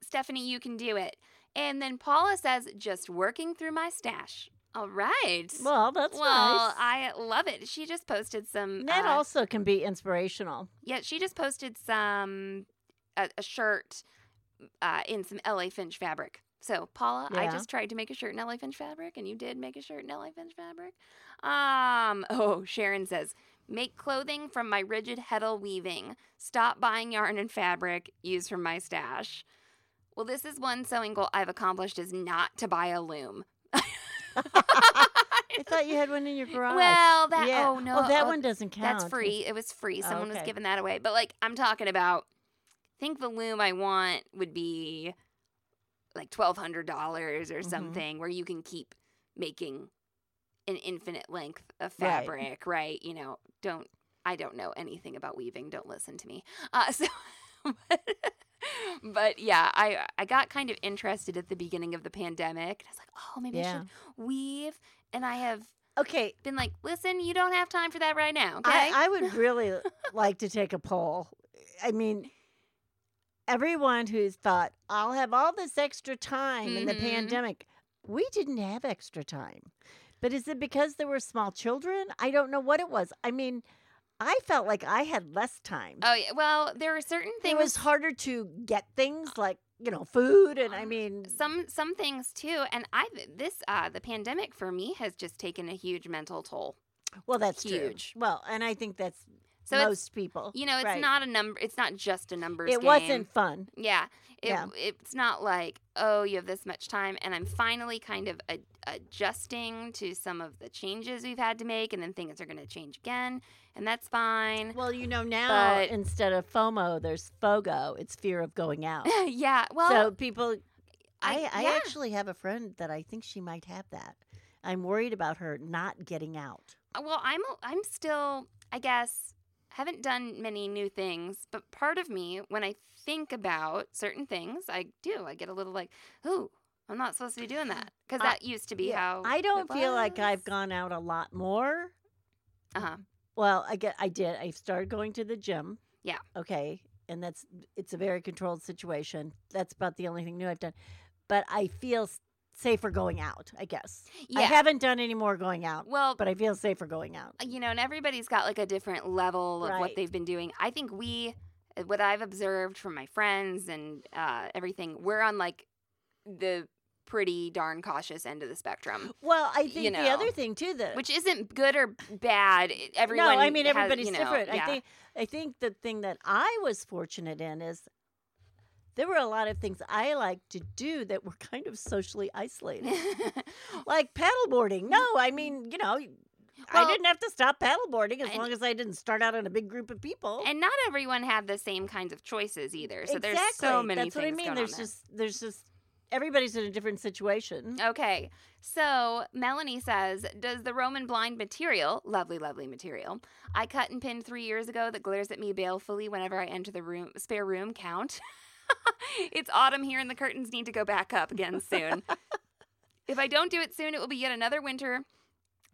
Stephanie, you can do it. And then Paula says, just working through my stash. All right. Well, that's nice. Well, I love it. She just posted some. That also can be inspirational. Yeah, she just posted some a shirt. In some LA Finch fabric. So, Paula, yeah. I just tried to make a shirt in LA Finch fabric, and you did make a shirt in LA Finch fabric. Sharon says, make clothing from my rigid heddle weaving. Stop buying yarn and fabric. Use from my stash. Well, this is one sewing goal I've accomplished is not to buy a loom. I thought you had one in your garage. Well, that, yeah. Oh, no. Oh, that one doesn't count. That's free. It was free. Someone was giving that away. But, like, I'm talking about, I think the loom I want would be like $1,200 or something, mm-hmm. where you can keep making an infinite length of fabric, right? You know, I don't know anything about weaving. Don't listen to me. But yeah, I got kind of interested at the beginning of the pandemic. I was like, oh, maybe I should weave. And I have been like, listen, you don't have time for that right now. Okay, I would really like to take a poll. I mean, everyone who's thought, I'll have all this extra time in the pandemic. We didn't have extra time. But is it because there were small children? I don't know what it was. I mean, I felt like I had less time. Oh, yeah. Well, there were certain things. It was harder to get things like, you know, food and Some things too. And the pandemic for me has just taken a huge mental toll. Well, that's huge. True. Well, and I think that's. So most people. You know, it's not a number. It's not just a numbers game. It wasn't fun. Yeah. It's not like, oh, you have this much time. And I'm finally kind of adjusting to some of the changes we've had to make. And then things are going to change again. And that's fine. Well, you know, now instead of FOMO, there's FOGO. It's fear of going out. Yeah. Well, so people, I actually have a friend that I think she might have that. I'm worried about her not getting out. Well, I'm still, I guess, haven't done many new things, but part of me, when I think about certain things, I do. I get a little like, ooh, I'm not supposed to be doing that. Because that used to be how I don't feel like I've gone out a lot more. Uh-huh. Well, I did. I started going to the gym. Yeah. Okay. And it's a very controlled situation. That's about the only thing new I've done. But I feel safer going out, I guess. Yeah. I haven't done any more going out, but I feel safer going out. You know, and everybody's got like a different level of what they've been doing. I think what I've observed from my friends and everything, we're on like the pretty darn cautious end of the spectrum. Well, I think the other thing too, which isn't good or bad. Everyone. No, I mean everybody's different. Yeah. I think the thing that I was fortunate in is, there were a lot of things I liked to do that were kind of socially isolated, like paddleboarding. No, I mean, you know, I didn't have to stop paddleboarding as long as I didn't start out on a big group of people. And not everyone had the same kinds of choices either. So there's so many things going on. That's what I mean. There's just everybody's in a different situation. Okay. So Melanie says, does the Roman blind material, lovely, lovely material, I cut and pinned 3 years ago that glares at me balefully whenever I enter the spare room count? It's autumn here and the curtains need to go back up again soon. If I don't do it soon, it will be yet another winter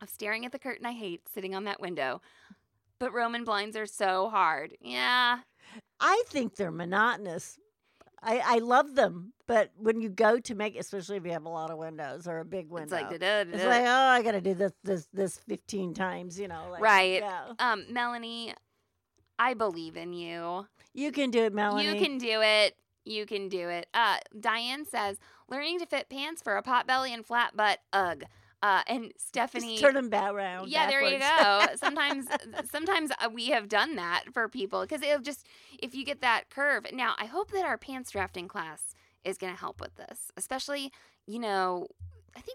of staring at the curtain I hate sitting on that window. But Roman blinds are so hard. Yeah. I think they're monotonous. I love them, but when you go to make, especially if you have a lot of windows or a big window, it's like, it's like, oh, I got to do this 15 times, you know. Like, right. Yeah. Melanie, I believe in you. You can do it, Melanie. You can do it. You can do it. Diane says, learning to fit pants for a potbelly and flat butt, ugh. And Stephanie. Just turn them back around. Yeah, backwards. There you go. Sometimes we have done that for people because it'll just, if you get that curve. Now, I hope that our pants drafting class is going to help with this, especially, you know, I feel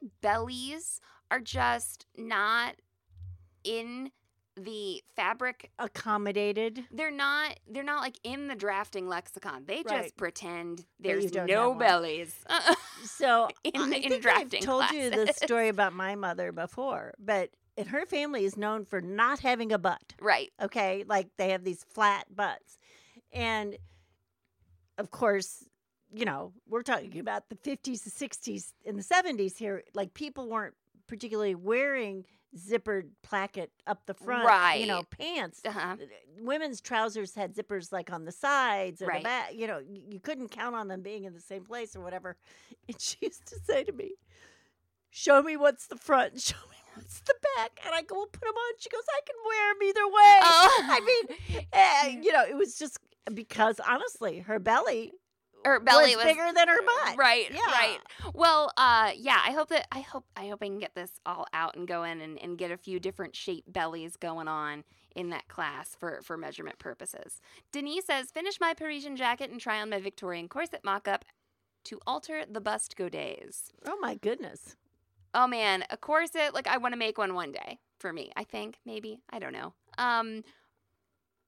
like bellies are just not in the fabric accommodated. They're not like in the drafting lexicon. They just pretend there's no bellies. So in drafting, I've told you the story about my mother before, but and her family is known for not having a butt. Right. Okay. Like they have these flat butts. And of course, you know, we're talking about the 50s, the 60s, and the 70s here. Like people weren't particularly wearing zippered placket up the front, right. You know, pants. Uh-huh. Women's trousers had zippers like on the sides and right. the back. You know, you couldn't count on them being in the same place or whatever. And she used to say to me, "Show me what's the front. Show me what's the back." And I go, "Well, put them on." She goes, "I can wear them either way." I mean, you know, it was just because honestly, her belly was bigger than her butt. Right, yeah. Right. Well, yeah, I hope I can get this all out and go in and get a few different shaped bellies going on in that class for measurement purposes. Denise says, "Finish my Parisian jacket and try on my Victorian corset mock-up to alter the bust godets." Oh, my goodness. Oh, man, a corset, like I want to make one day for me, I think, maybe. I don't know.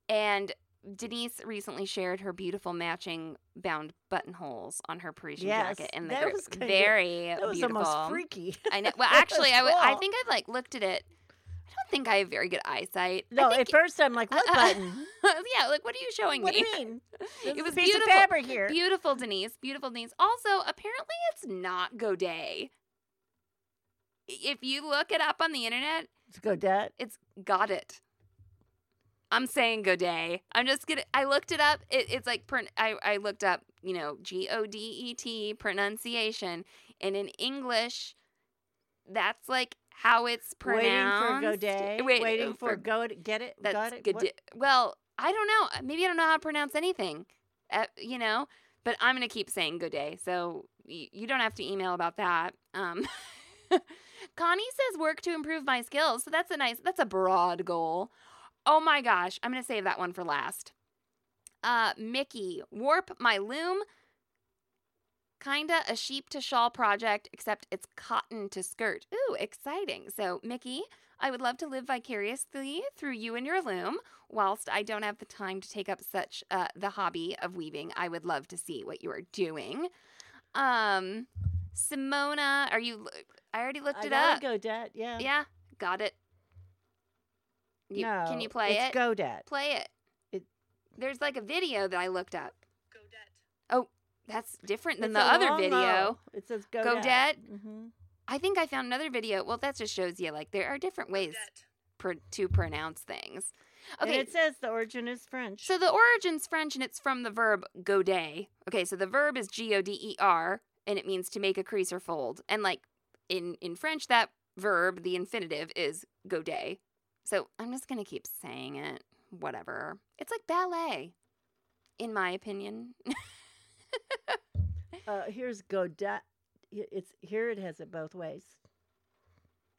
And Denise recently shared her beautiful matching bound buttonholes on her Parisian jacket, and that was very beautiful. That was almost freaky. I know. Well, actually, cool. I think I've like looked at it. I don't think I have very good eyesight. No, at first I'm like, what button? Yeah, like what are you showing me? What do you mean? It was a piece of fabric here. Beautiful, Denise. Beautiful, Denise. Also, apparently, it's not godet. If you look it up on the internet, it's godet. It's got it. I'm saying godet. I'm just gonna. I looked it up. It's like I looked up, you know, Godet pronunciation, and in English, that's like how it's pronounced. Waiting for godet. Waiting for godet. Get it? That's godet. Godet. Well, I don't know. Maybe I don't know how to pronounce anything. You know, but I'm gonna keep saying godet. So you don't have to email about that. Connie says work to improve my skills. So that's that's a broad goal. Oh, my gosh. I'm going to save that one for last. Mickey, warp my loom. Kinda a sheep to shawl project, except it's cotton to skirt. Ooh, exciting. So, Mickey, I would love to live vicariously through you and your loom. Whilst I don't have the time to take up such the hobby of weaving, I would love to see what you are doing. Simona, are you... I already looked it up. I godet, yeah. Yeah, got it. Can you play it? It's godet. Play it. There's like a video that I looked up. Godet. Oh, that's different than the other video. No. It says godet. Godet. Mm-hmm. I think I found another video. Well, that just shows you like there are different ways to pronounce things. Okay, and it says the origin is French. So the origin's French, and it's from the verb godet. Okay, so the verb is G-O-D-E-R, and it means to make a crease or fold. And like in French, that verb, the infinitive, is godet. So I'm just going to keep saying it, whatever. It's like ballet, in my opinion. Here's godet. It has it both ways.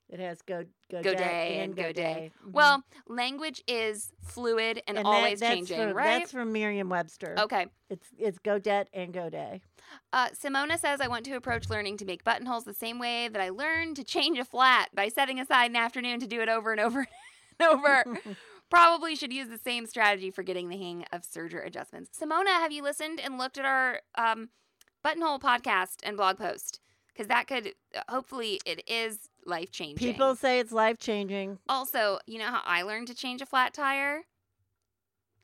It has godet and godet. Mm-hmm. Well, language is fluid and always changing, right? That's from Merriam-Webster. Okay. It's godet and godet. Simona says, I want to approach learning to make buttonholes the same way that I learned to change a flat by setting aside an afternoon to do it over and over and over. Probably should use the same strategy for getting the hang of serger adjustments. Simona, have you listened and looked at our buttonhole podcast and blog post? Because that could, hopefully, it is life-changing. People say it's life-changing. Also, you know how I learned to change a flat tire?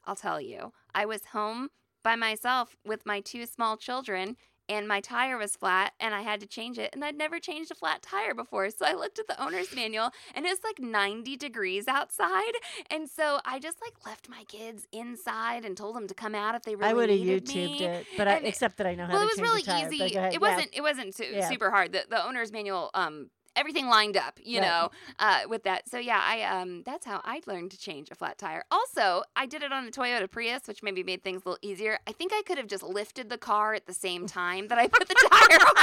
I'll tell you. I was home by myself with my two small children, and my tire was flat, and I had to change it. And I'd never changed a flat tire before. So I looked at the owner's manual, and it was like 90 degrees outside. And so I just like left my kids inside and told them to come out if they really needed me. I would have YouTubed it, but except that I know how to change a tire. Well, it was really easy. It wasn't super hard. The owner's manual... everything lined up, you know, with that. So, yeah, that's how I learned to change a flat tire. Also, I did it on a Toyota Prius, which maybe made things a little easier. I think I could have just lifted the car at the same time that I put the tire on.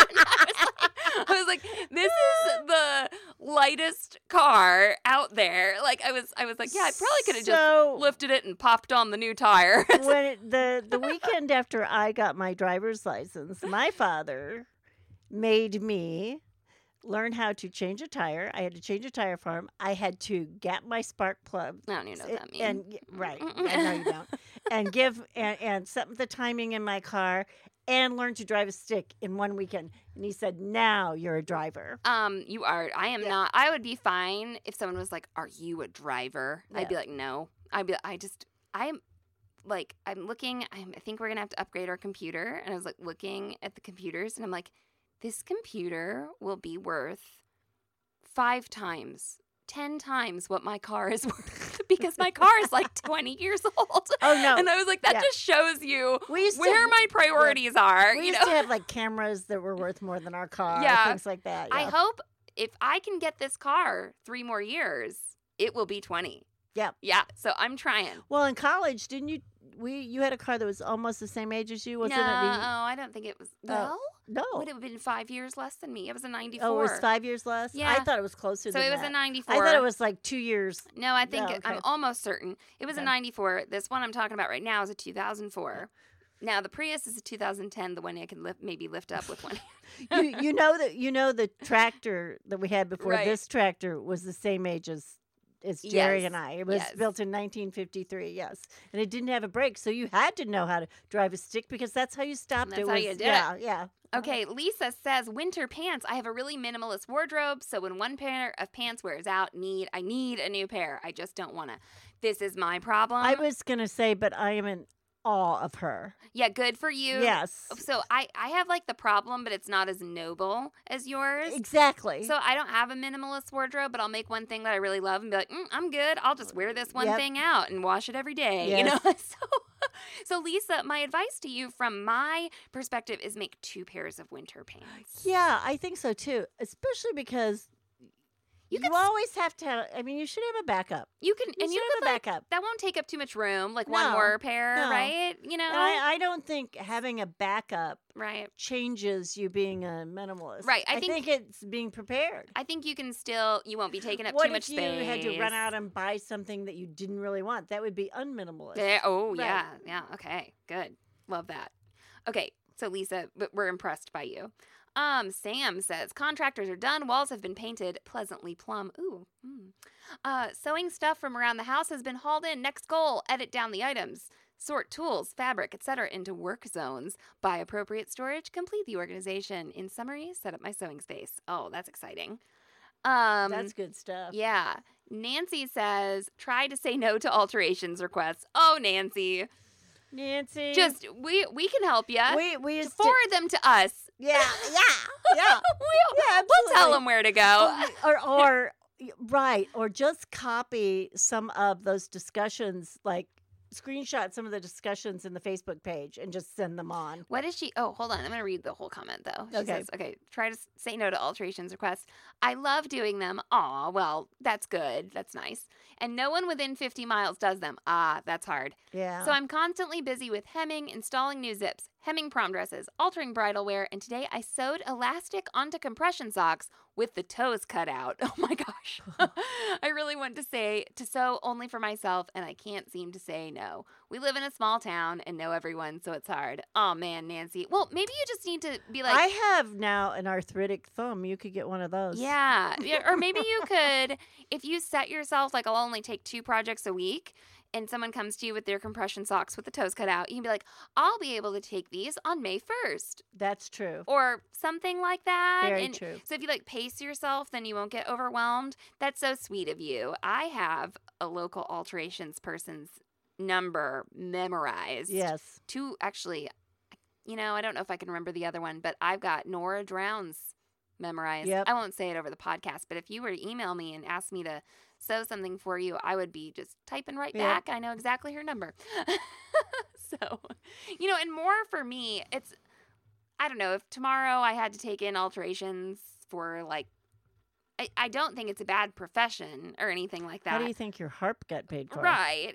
I was like, this is the lightest car out there. Like, I was like, yeah, I probably could have just lifted it and popped on the new tire. When the weekend after I got my driver's license, my father made me learn how to change a tire. I had to change a tire for him. I had to gap my spark plug. I don't even know what that means. And, right. I know you don't. And set the timing in my car and learned to drive a stick in one weekend. And he said, now you're a driver. You are. I am not. I would be fine if someone was like, are you a driver? Yeah. I'd be like, no. I think we're going to have to upgrade our computer. And I was like looking at the computers and I'm like, this computer will be worth 5 times, 10 times what my car is worth because my car is like 20 years old. Oh, no. And I was like, that just shows you where my priorities are. We used to have like cameras that were worth more than our car, things like that. Yeah. I hope if I can get this car 3 more years, it will be 20. Yeah. Yeah. So I'm trying. Well, in college, didn't you? You had a car that was almost the same age as you, wasn't it? No, I don't think it was. Well, no. Would it have been 5 years less than me? It was a 94. Oh, it was 5 years less? Yeah. I thought it was closer than that. So it was a 94. I thought it was like 2 years. No, I think I'm almost certain. It was a 94. This one I'm talking about right now is a 2004. Now, the Prius is a 2010, the one I can lift up with one hand. you know the tractor that we had before this tractor was the same age as... It's Jerry and I. It was built in 1953, and it didn't have a brake, so you had to know how to drive a stick because that's how you stopped. That's how you did it. Yeah, yeah. Okay, Lisa says, winter pants. I have a really minimalist wardrobe, so when one pair of pants wears out, I need a new pair. I just don't want to. This is my problem. I was going to say, but I am in awe of her. Yeah, good for you. Yes. So I have like the problem, but it's not as noble as yours. Exactly. So I don't have a minimalist wardrobe, but I'll make one thing that I really love and be like, I'm good. I'll just wear this one thing out and wash it every day. Yes. You know? So Lisa, my advice to you from my perspective is make 2 pairs of winter pants. Yeah, I think so too. Especially because you always have to have, you should have a backup. You should have a backup. That won't take up too much room, like one more pair, right? You know? I don't think having a backup changes you being a minimalist. Right. I think it's being prepared. I think you can still, you won't be taking up too much space. What if you had to run out and buy something that you didn't really want? That would be unminimalist. Yeah. Yeah. Okay. Good. Love that. Okay. So Lisa, we're impressed by you. Sam says, contractors are done. Walls have been painted pleasantly plum. Ooh. Mm. Sewing stuff from around the house has been hauled in. Next goal, edit down the items. Sort tools, fabric, etc. into work zones. Buy appropriate storage. Complete the organization. In summary, set up my sewing space. Oh, that's exciting. That's good stuff. Yeah. Nancy says, try to say no to alterations requests. Oh, Nancy. Just, we can help you. We just forward them to us. Yeah, yeah, yeah. We'll tell them where to go. Or just copy some of those discussions, like screenshot some of the discussions in the Facebook page and just send them on. What is she? Oh, hold on. I'm going to read the whole comment, though. She says, try to say no to alterations requests. I love doing them. Aw, well, that's good. That's nice. And no one within 50 miles does them. Ah, that's hard. Yeah. So I'm constantly busy with hemming, installing new zips, hemming prom dresses, altering bridal wear, and today I sewed elastic onto compression socks with the toes cut out. Oh my gosh. I really want to say to sew only for myself, and I can't seem to say no. We live in a small town and know everyone, so it's hard. Oh man, Nancy. Well, maybe you just need to be like, I have now an arthritic thumb. You could get one of those. Yeah. Or maybe you could, if you set yourself like, I'll only take 2 projects a week, and someone comes to you with their compression socks with the toes cut out, you can be like, I'll be able to take these on May 1st. That's true. Or something like that. Very true. So if you, pace yourself, then you won't get overwhelmed. That's so sweet of you. I have a local alterations person's number memorized. Yes. 2, actually, I don't know if I can remember the other one, but I've got Nora Drown's memorized. Yep. I won't say it over the podcast, but if you were to email me and ask me to sew something for you, I would be just typing right back. I know exactly her number. So, and more for me, it's, I don't know, if tomorrow I had to take in alterations for I don't think it's a bad profession or anything like that. How do you think your harp got paid for? Right.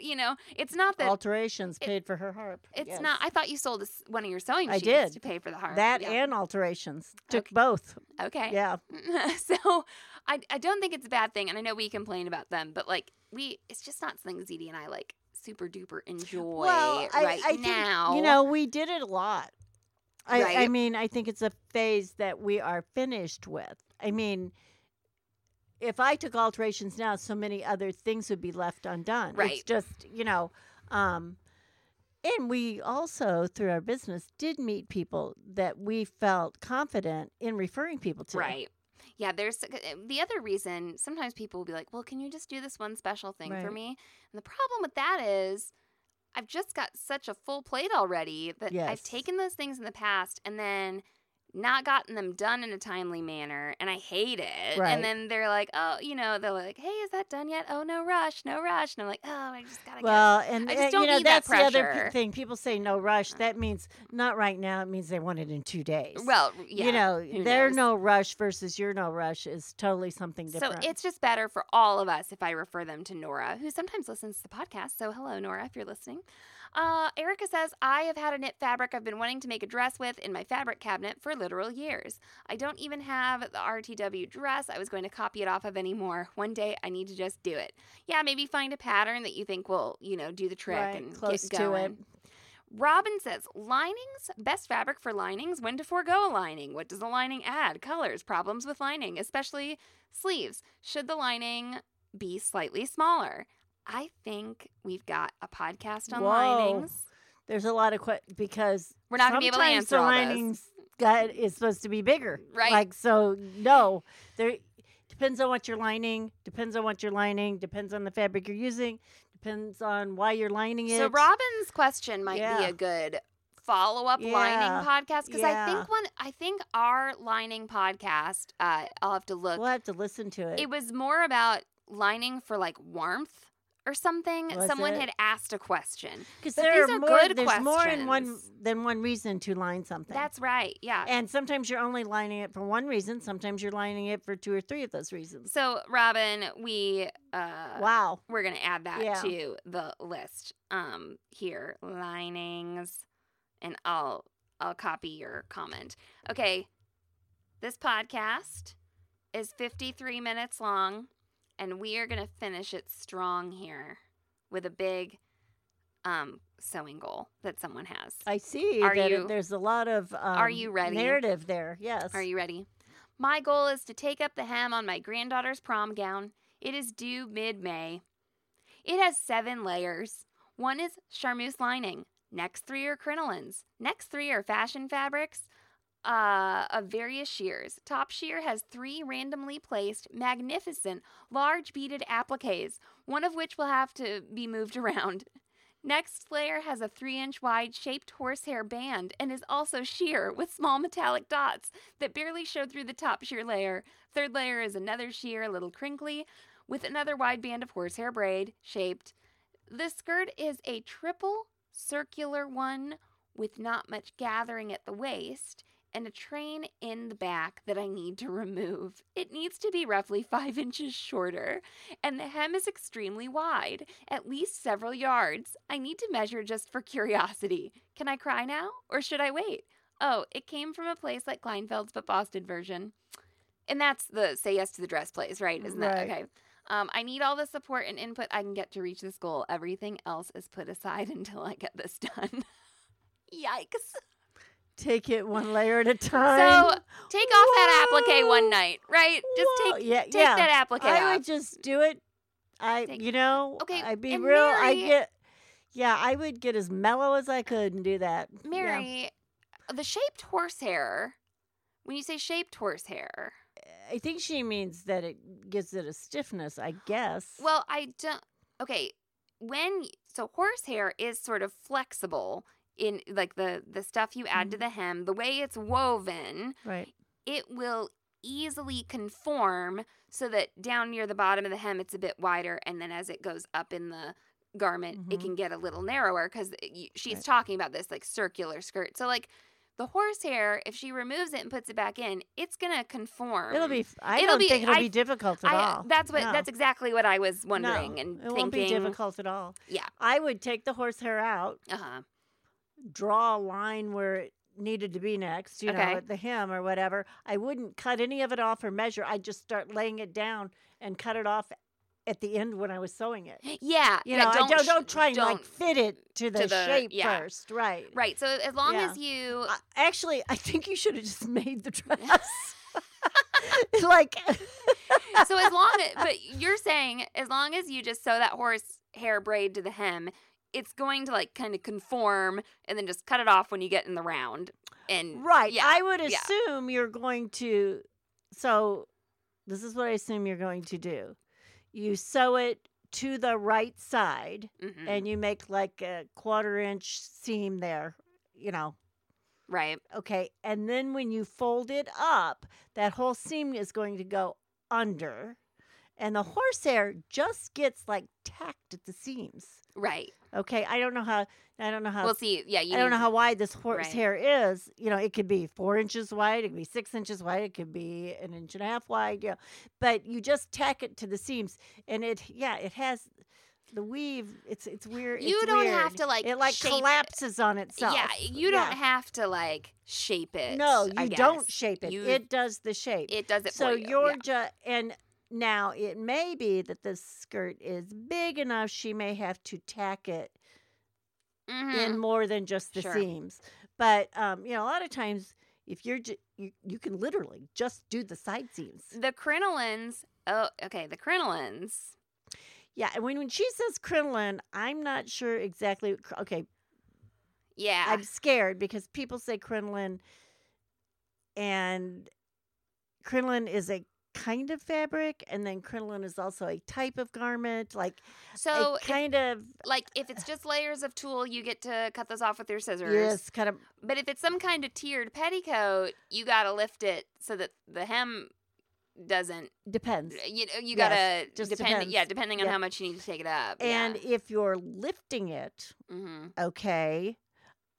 It's not that. Alterations paid for her harp. It's not. I thought you sold one of your sewing machines to pay for the harp. That and alterations. Took both. Okay. Yeah. So I don't think it's a bad thing. And I know we complain about them, but it's just not something ZD and I super duper enjoy now. Think, we did it a lot. I think it's a phase that we are finished with. If I took alterations now, so many other things would be left undone. Right. It's just, And we also, through our business, did meet people that we felt confident in referring people to. Right. Yeah, there's the other reason sometimes people will be like, well, can you just do this one special thing for me? And the problem with that is I've just got such a full plate already that I've taken those things in the past and then not gotten them done in a timely manner, and I hate it. Right. And then they're like, oh, you know, they're like, hey, is that done yet? Oh, no rush, no rush. And I'm like, oh, I just got to get it. And I just don't need that pressure. That's the other thing. People say no rush. That means not right now. It means they want it in 2 days. Well, yeah. You know, their no rush versus your no rush is totally something different. So it's just better for all of us if I refer them to Nora, who sometimes listens to the podcast. So hello, Nora, if you're listening. Erica says, I have had a knit fabric I've been wanting to make a dress with in my fabric cabinet for literal years. I don't even have the RTW dress I was going to copy it off of anymore. One day I need to just do it. Yeah, maybe find a pattern that you think will, you know, do the trick and close get going. To it. Robin says, linings, best fabric for linings, when to forego a lining, what does a lining add, colors, problems with lining, especially sleeves. Should the lining be slightly smaller? I think we've got a podcast on linings. There's a lot of because we're not going to be able to answer all linings. That is supposed to be bigger, right? Like, so no, there depends on what you're lining, depends on the fabric you're using, depends on why you're lining it. So Robin's question might be a good follow-up lining podcast, because I think our lining podcast, I'll have to look. We'll have to listen to it. It was more about lining for like warmth or something. Someone had asked a question. Because there's more than one reason to line something. That's right, yeah. And sometimes you're only lining it for one reason. Sometimes you're lining it for two or three of those reasons. So, Robin, we're going to add that to the list here. Linings. And I'll copy your comment. Okay, this podcast is 53 minutes long. And we are going to finish it strong here with a big sewing goal that someone has. I see. There's a lot of narrative there. Yes. Are you ready? My goal is to take up the hem on my granddaughter's prom gown. It is due mid-May. It has 7 layers. One is charmeuse lining. Next 3 are crinolines. Next 3 are fashion fabrics. Of various shears. Top shear has 3 randomly placed, magnificent, large beaded appliques, one of which will have to be moved around. Next layer has a 3-inch wide shaped horsehair band and is also sheer with small metallic dots that barely show through the top shear layer. Third layer is another sheer, a little crinkly, with another wide band of horsehair braid shaped. The skirt is a triple circular one with not much gathering at the waist, and a train in the back that I need to remove. It needs to be roughly 5 inches shorter, and the hem is extremely wide, at least several yards. I need to measure just for curiosity. Can I cry now, or should I wait? Oh, it came from a place like Kleinfeld's, but Boston version. And that's the say yes to the dress place, right? Isn't that okay? I need all the support and input I can get to reach this goal. Everything else is put aside until I get this done. Yikes. Take it one layer at a time. So take off that applique one night, right? Just take that applique off. I would just do it. I'd be real. I would get as mellow as I could and do that. Mary, the shaped horsehair. When you say shaped horsehair, I think she means that it gives it a stiffness. I guess. Well, I don't. Okay, horsehair is sort of flexible. In like the stuff you add to the hem, the way it's woven, right, it will easily conform so that down near the bottom of the hem it's a bit wider, and then as it goes up in the garment, it can get a little narrower because she's talking about this like circular skirt. So like the horsehair, if she removes it and puts it back in, it's gonna conform. It'll be. I don't think it'll be difficult at all. That's exactly what I was wondering thinking. It won't be difficult at all. Yeah, I would take the horsehair out. Draw a line where it needed to be next, you know, at the hem or whatever. I wouldn't cut any of it off or measure. I'd just start laying it down and cut it off at the end when I was sewing it. Yeah. Don't try and fit it to the shape first. Right. Right. So as long as you... Actually, I think you should have just made the dress. Like... So as long as... But you're saying as long as you just sew that horse hair braid to the hem... it's going to like kind of conform and then just cut it off when you get in the round. And right. Yeah, I would assume you're going to, so this is what I assume you're going to do. You sew it to the right side and you make like a 1/4 inch seam there, you know. Right. Okay. And then when you fold it up, that whole seam is going to go under. And the horsehair just gets like tacked at the seams. Right. Okay. I don't know how. We'll see. Yeah. I don't know how wide this horsehair is. You know, it could be 4 inches wide. It could be 6 inches wide. It could be 1.5 inches wide. Yeah. But you just tack it to the seams, and it has the weave. It's weird. It collapses on itself. Yeah. You don't have to like shape it. No, you don't shape it. It does the shape. It does it. So for you. Now, it may be that this skirt is big enough she may have to tack it in more than just the seams. But, you know, a lot of times, if you're you can literally just do the side seams. The crinolines. Oh, okay, the crinolines. Yeah, and when she says crinoline, I'm not sure exactly. Okay. Yeah. I'm scared because people say crinoline, and crinoline is a kind of fabric, and then crinoline is also a type of garment, like so if it's just layers of tulle, you get to cut those off with your scissors. Yes, kind of. But if it's some kind of tiered petticoat, you gotta lift it so that the hem doesn't. Depends. You gotta depend. Yeah, depending on how much you need to take it up. And if you're lifting it, okay,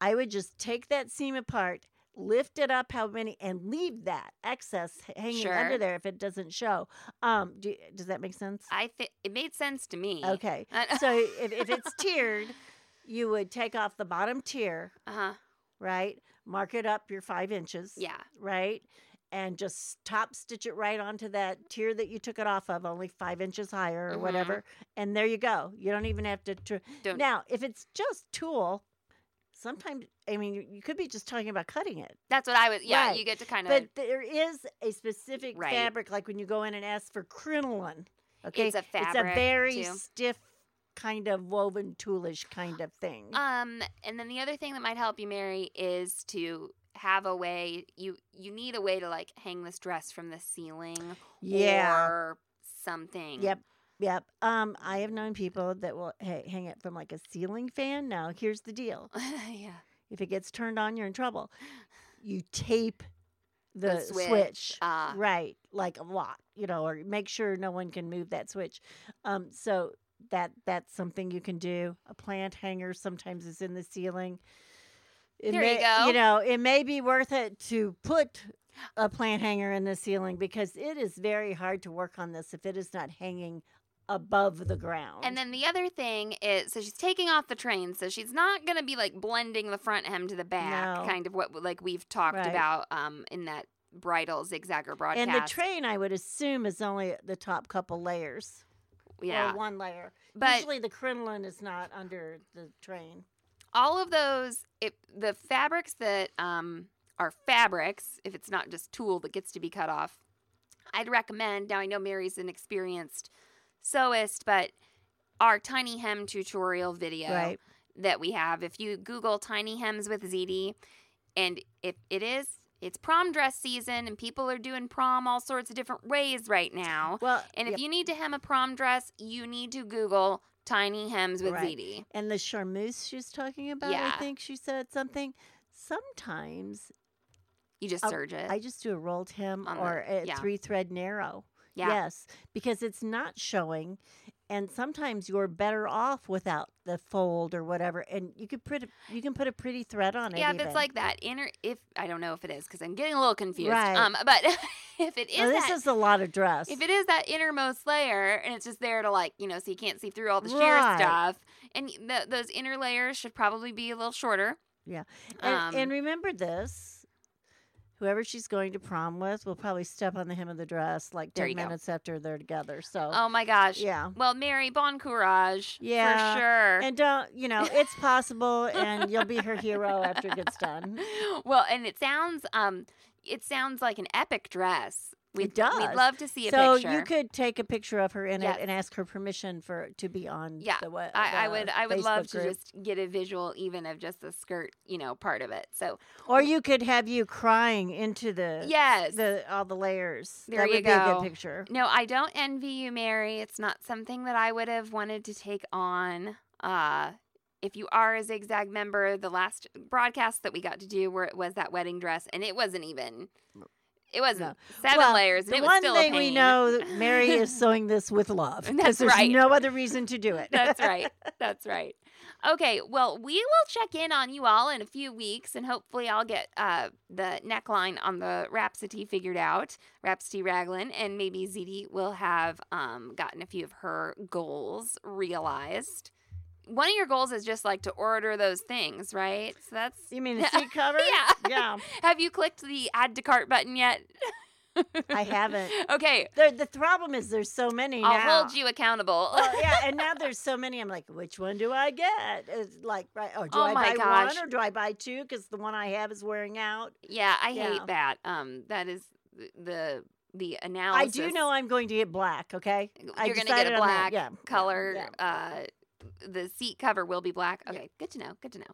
I would just take that seam apart. Lift it up how many, and leave that excess hanging under there if it doesn't show. Does that make sense? It made sense to me. Okay. So if it's tiered, you would take off the bottom tier, right? Mark it up your 5 inches. Yeah. Right? And just top stitch it right onto that tier that you took it off of, only 5 inches higher or whatever. And there you go. You don't even have to. Now, if it's just tulle, sometimes, I mean, you could be just talking about cutting it. That's what I was, right. You get to kind of. But there is a specific fabric, like when you go in and ask for crinoline, okay? It's a fabric, it's a very stiff kind of woven toolish kind of thing. And then the other thing that might help you, Mary, is to have a way, you need a way to, like, hang this dress from the ceiling or something. Yep. I have known people that will hang it from like a ceiling fan. Now, here's the deal. If it gets turned on, you're in trouble. You tape the switch. Right. Like a lock, you know, or make sure no one can move that switch. So that's something you can do. A plant hanger sometimes is in the ceiling. You go. You know, it may be worth it to put a plant hanger in the ceiling because it is very hard to work on this if it is not hanging above the ground. And then the other thing is, so she's taking off the train, so she's not going to be like blending the front hem to the back, kind of what like we've talked about in that bridal zigzagger broadcast. And the train, I would assume, is only the top couple layers. Yeah. Or one layer. But usually the crinoline is not under the train. All of those, the fabrics that are fabrics, if it's not just tulle that gets to be cut off, I'd recommend, now I know Mary's an experienced sewist, but our tiny hem tutorial video that we have, if you Google tiny hems with ZD, and if it's prom dress season, and people are doing prom all sorts of different ways right now. Well, and if you need to hem a prom dress, you need to Google tiny hems with ZD. And the charmeuse she's talking about, I think she said something. Sometimes you just serge it. I just do a rolled hem or a 3-thread narrow. Yeah. Yes, because it's not showing, and sometimes you're better off without the fold or whatever, and you can put a pretty thread on it. Yeah, if it's like that inner, if I don't know if it is because I'm getting a little confused. Right. But if it is, this is a lot of dress. If it is that innermost layer, and it's just there to like so you can't see through all the sheer stuff, and those inner layers should probably be a little shorter. Yeah. And remember this, whoever she's going to prom with will probably step on the hem of the dress like 10 minutes after they're together. So. Oh, my gosh. Yeah. Well, Mary, bon courage. Yeah. For sure. And don't, it's possible, and you'll be her hero after it gets done. Well, and it sounds like an epic dress. It does. We'd love to see a picture. So you could take a picture of her in it and ask her permission for to be on the Facebook I would Facebook love to group. Just get a visual even of just the skirt, you know, part of it. So, or you could have you crying into the all the layers. There that you would go. Be a good picture. No, I don't envy you, Mary. It's not something that I would have wanted to take on. If you are a Zigzag member, the last broadcast that we got to do was that wedding dress, and it wasn't even... It wasn't seven layers. And the it was one still thing a pain. We know, Mary is sewing this with love. Because there's no other reason to do it. That's right. That's right. Okay. Well, we will check in on you all in a few weeks, and hopefully I'll get the neckline on the Rhapsody figured out, Rhapsody Raglan, and maybe ZD will have gotten a few of her goals realized. One of your goals is just like to order those things, right? So that's you mean the seat cover? Yeah. Have you clicked the add to cart button yet? I haven't. Okay. The problem is there's so many now. I'll hold you accountable. Well, yeah, and now there's so many. I'm like, which one do I get? It's like, right? Do I buy one or do I buy two? Because the one I have is wearing out. Yeah, I hate that. That is the analysis. I do know I'm going to get black. Okay, you're going to get a black color. Yeah. The seat cover will be black. Okay, Good to know. Good to know.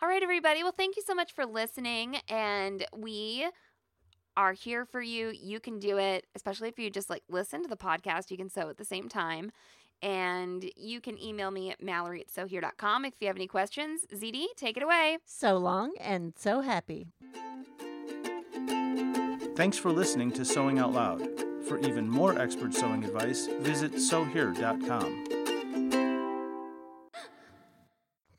All right, everybody. Well, thank you so much for listening, and we are here for you. You can do it, especially if you just like listen to the podcast. You can sew at the same time, and you can email me at mallory@sewhere.com if you have any questions. ZD, take it away. So long and so happy. Thanks for listening to Sewing Out Loud. For even more expert sewing advice, visit sewhere.com.